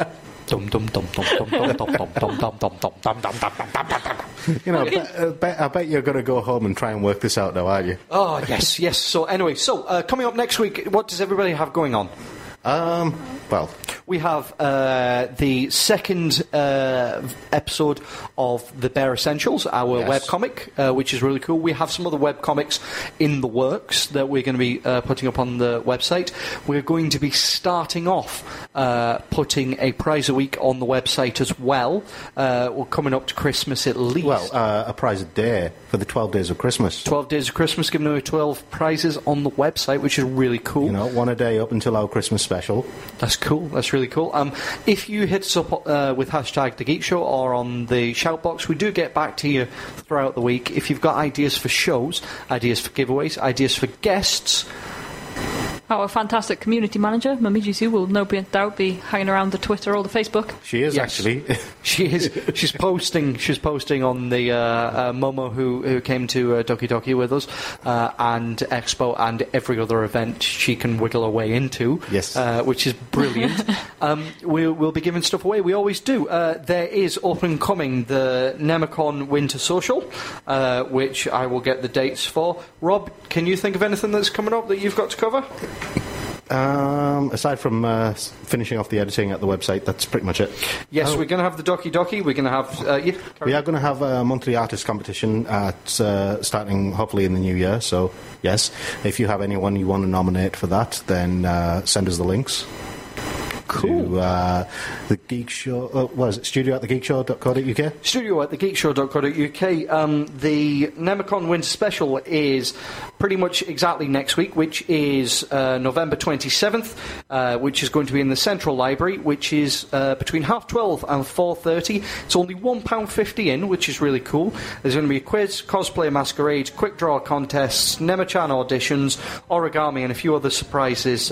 dum dum dum dum dum dum dum dum dum dum dum dum dum dum dum. You know, I bet you're going to go home and try and work this out now, aren't you? Oh yes. So anyway, coming up next week, what does everybody have going on? we have the second episode of The Bare Essentials, our webcomic, which is really cool. We have some other webcomics in the works that we're going to be putting up on the website. We're going to be starting off putting a prize a week on the website as well. We're coming up to Christmas at least. Well, a prize a day for the 12 Days of Christmas. 12 Days of Christmas, giving away 12 prizes on the website, which is really cool. You know, one a day up until our Christmas special. That's cool. That's really cool. If you hit us up with hashtag The Geek Show or on the shout box, we do get back to you throughout the week. If you've got ideas for shows, ideas for giveaways, ideas for guests... Our fantastic community manager, Mamiji Sue, will no doubt be hanging around the Twitter or the Facebook. She is, actually. She is. She's posting. She's posting on the Momo, who came to Doki Doki with us, and Expo and every other event she can wiggle her way into. Yes. Which is brilliant. We'll be giving stuff away. We always do. There is up and coming the Nemacon Winter Social, which I will get the dates for. Rob, can you think of anything that's coming up that you've got to cover? Aside from finishing off the editing at the website, that's pretty much it. Yes, we're going to have the Doki Doki. We're going to have... we are going to have a monthly artist competition at, starting hopefully in the new year. So, yes, if you have anyone you want to nominate for that, then send us the links. Cool. To, the Geek Show. What is it? Studio@thegeekshow.co.uk. Studio@thegeekshow.co.uk. The Nemacon Winter Special is pretty much exactly next week, which is November 27th, which is going to be in the Central Library, which is between 12:30 and 4:30. It's only £1.50 in, which is really cool. There's going to be a quiz, cosplay masquerade, quick draw contests, Nemachan auditions, origami, and a few other surprises.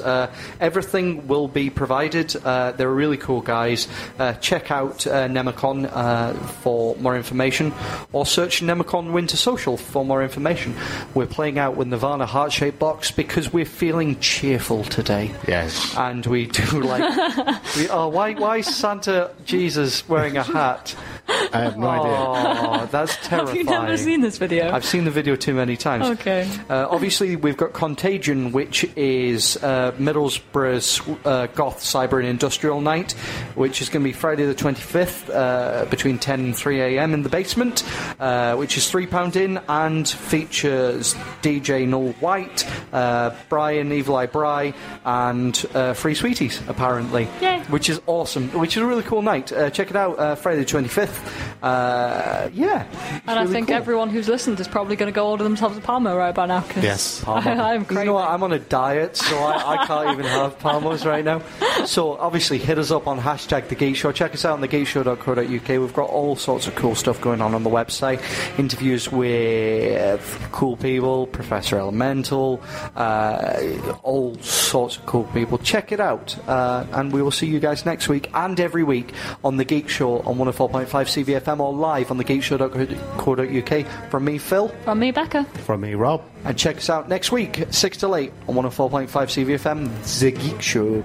Everything will be provided. They're really cool guys. Check out Nemacon for more information, or search Nemacon Winter Social for more information. We're playing out with Nirvana Heart-Shaped Box because we're feeling cheerful today. Yes. And we do like... why is Santa Jesus wearing a hat? I have no idea. Oh, that's terrifying. Have you never seen this video? I've seen the video too many times. Okay. Obviously, we've got Contagion, which is Middlesbrough's goth cyber and industrial night, which is going to be Friday the 25th between 10 and 3am in the basement, which is £3 in and features DJ Null White, Brian, Evil Eye Bry, and Free Sweeties, apparently. Yay. Which is awesome, which is a really cool night. Check it out, Friday the 25th. And really I think everyone who's listened is probably going to go order themselves a Palmo right by now. Yes, Palmo. I'm crazy. You know what, I'm on a diet, so I can't even have Palmos right now. So obviously hit us up on hashtag The Geek Show. Check us out on thegeekshow.co.uk. We've got all sorts of cool stuff going on the website. Interviews with cool people, Professor Elemental, all sorts of cool people. Check it out, and we will see you guys next week and every week on The Geek Show on 104.5 CVFM or live on thegeekshow.co.uk. From me, Phil. From me, Becca. From me, Rob. And check us out next week, 6 till 8 on 104.5 CVFM, The Geek Show.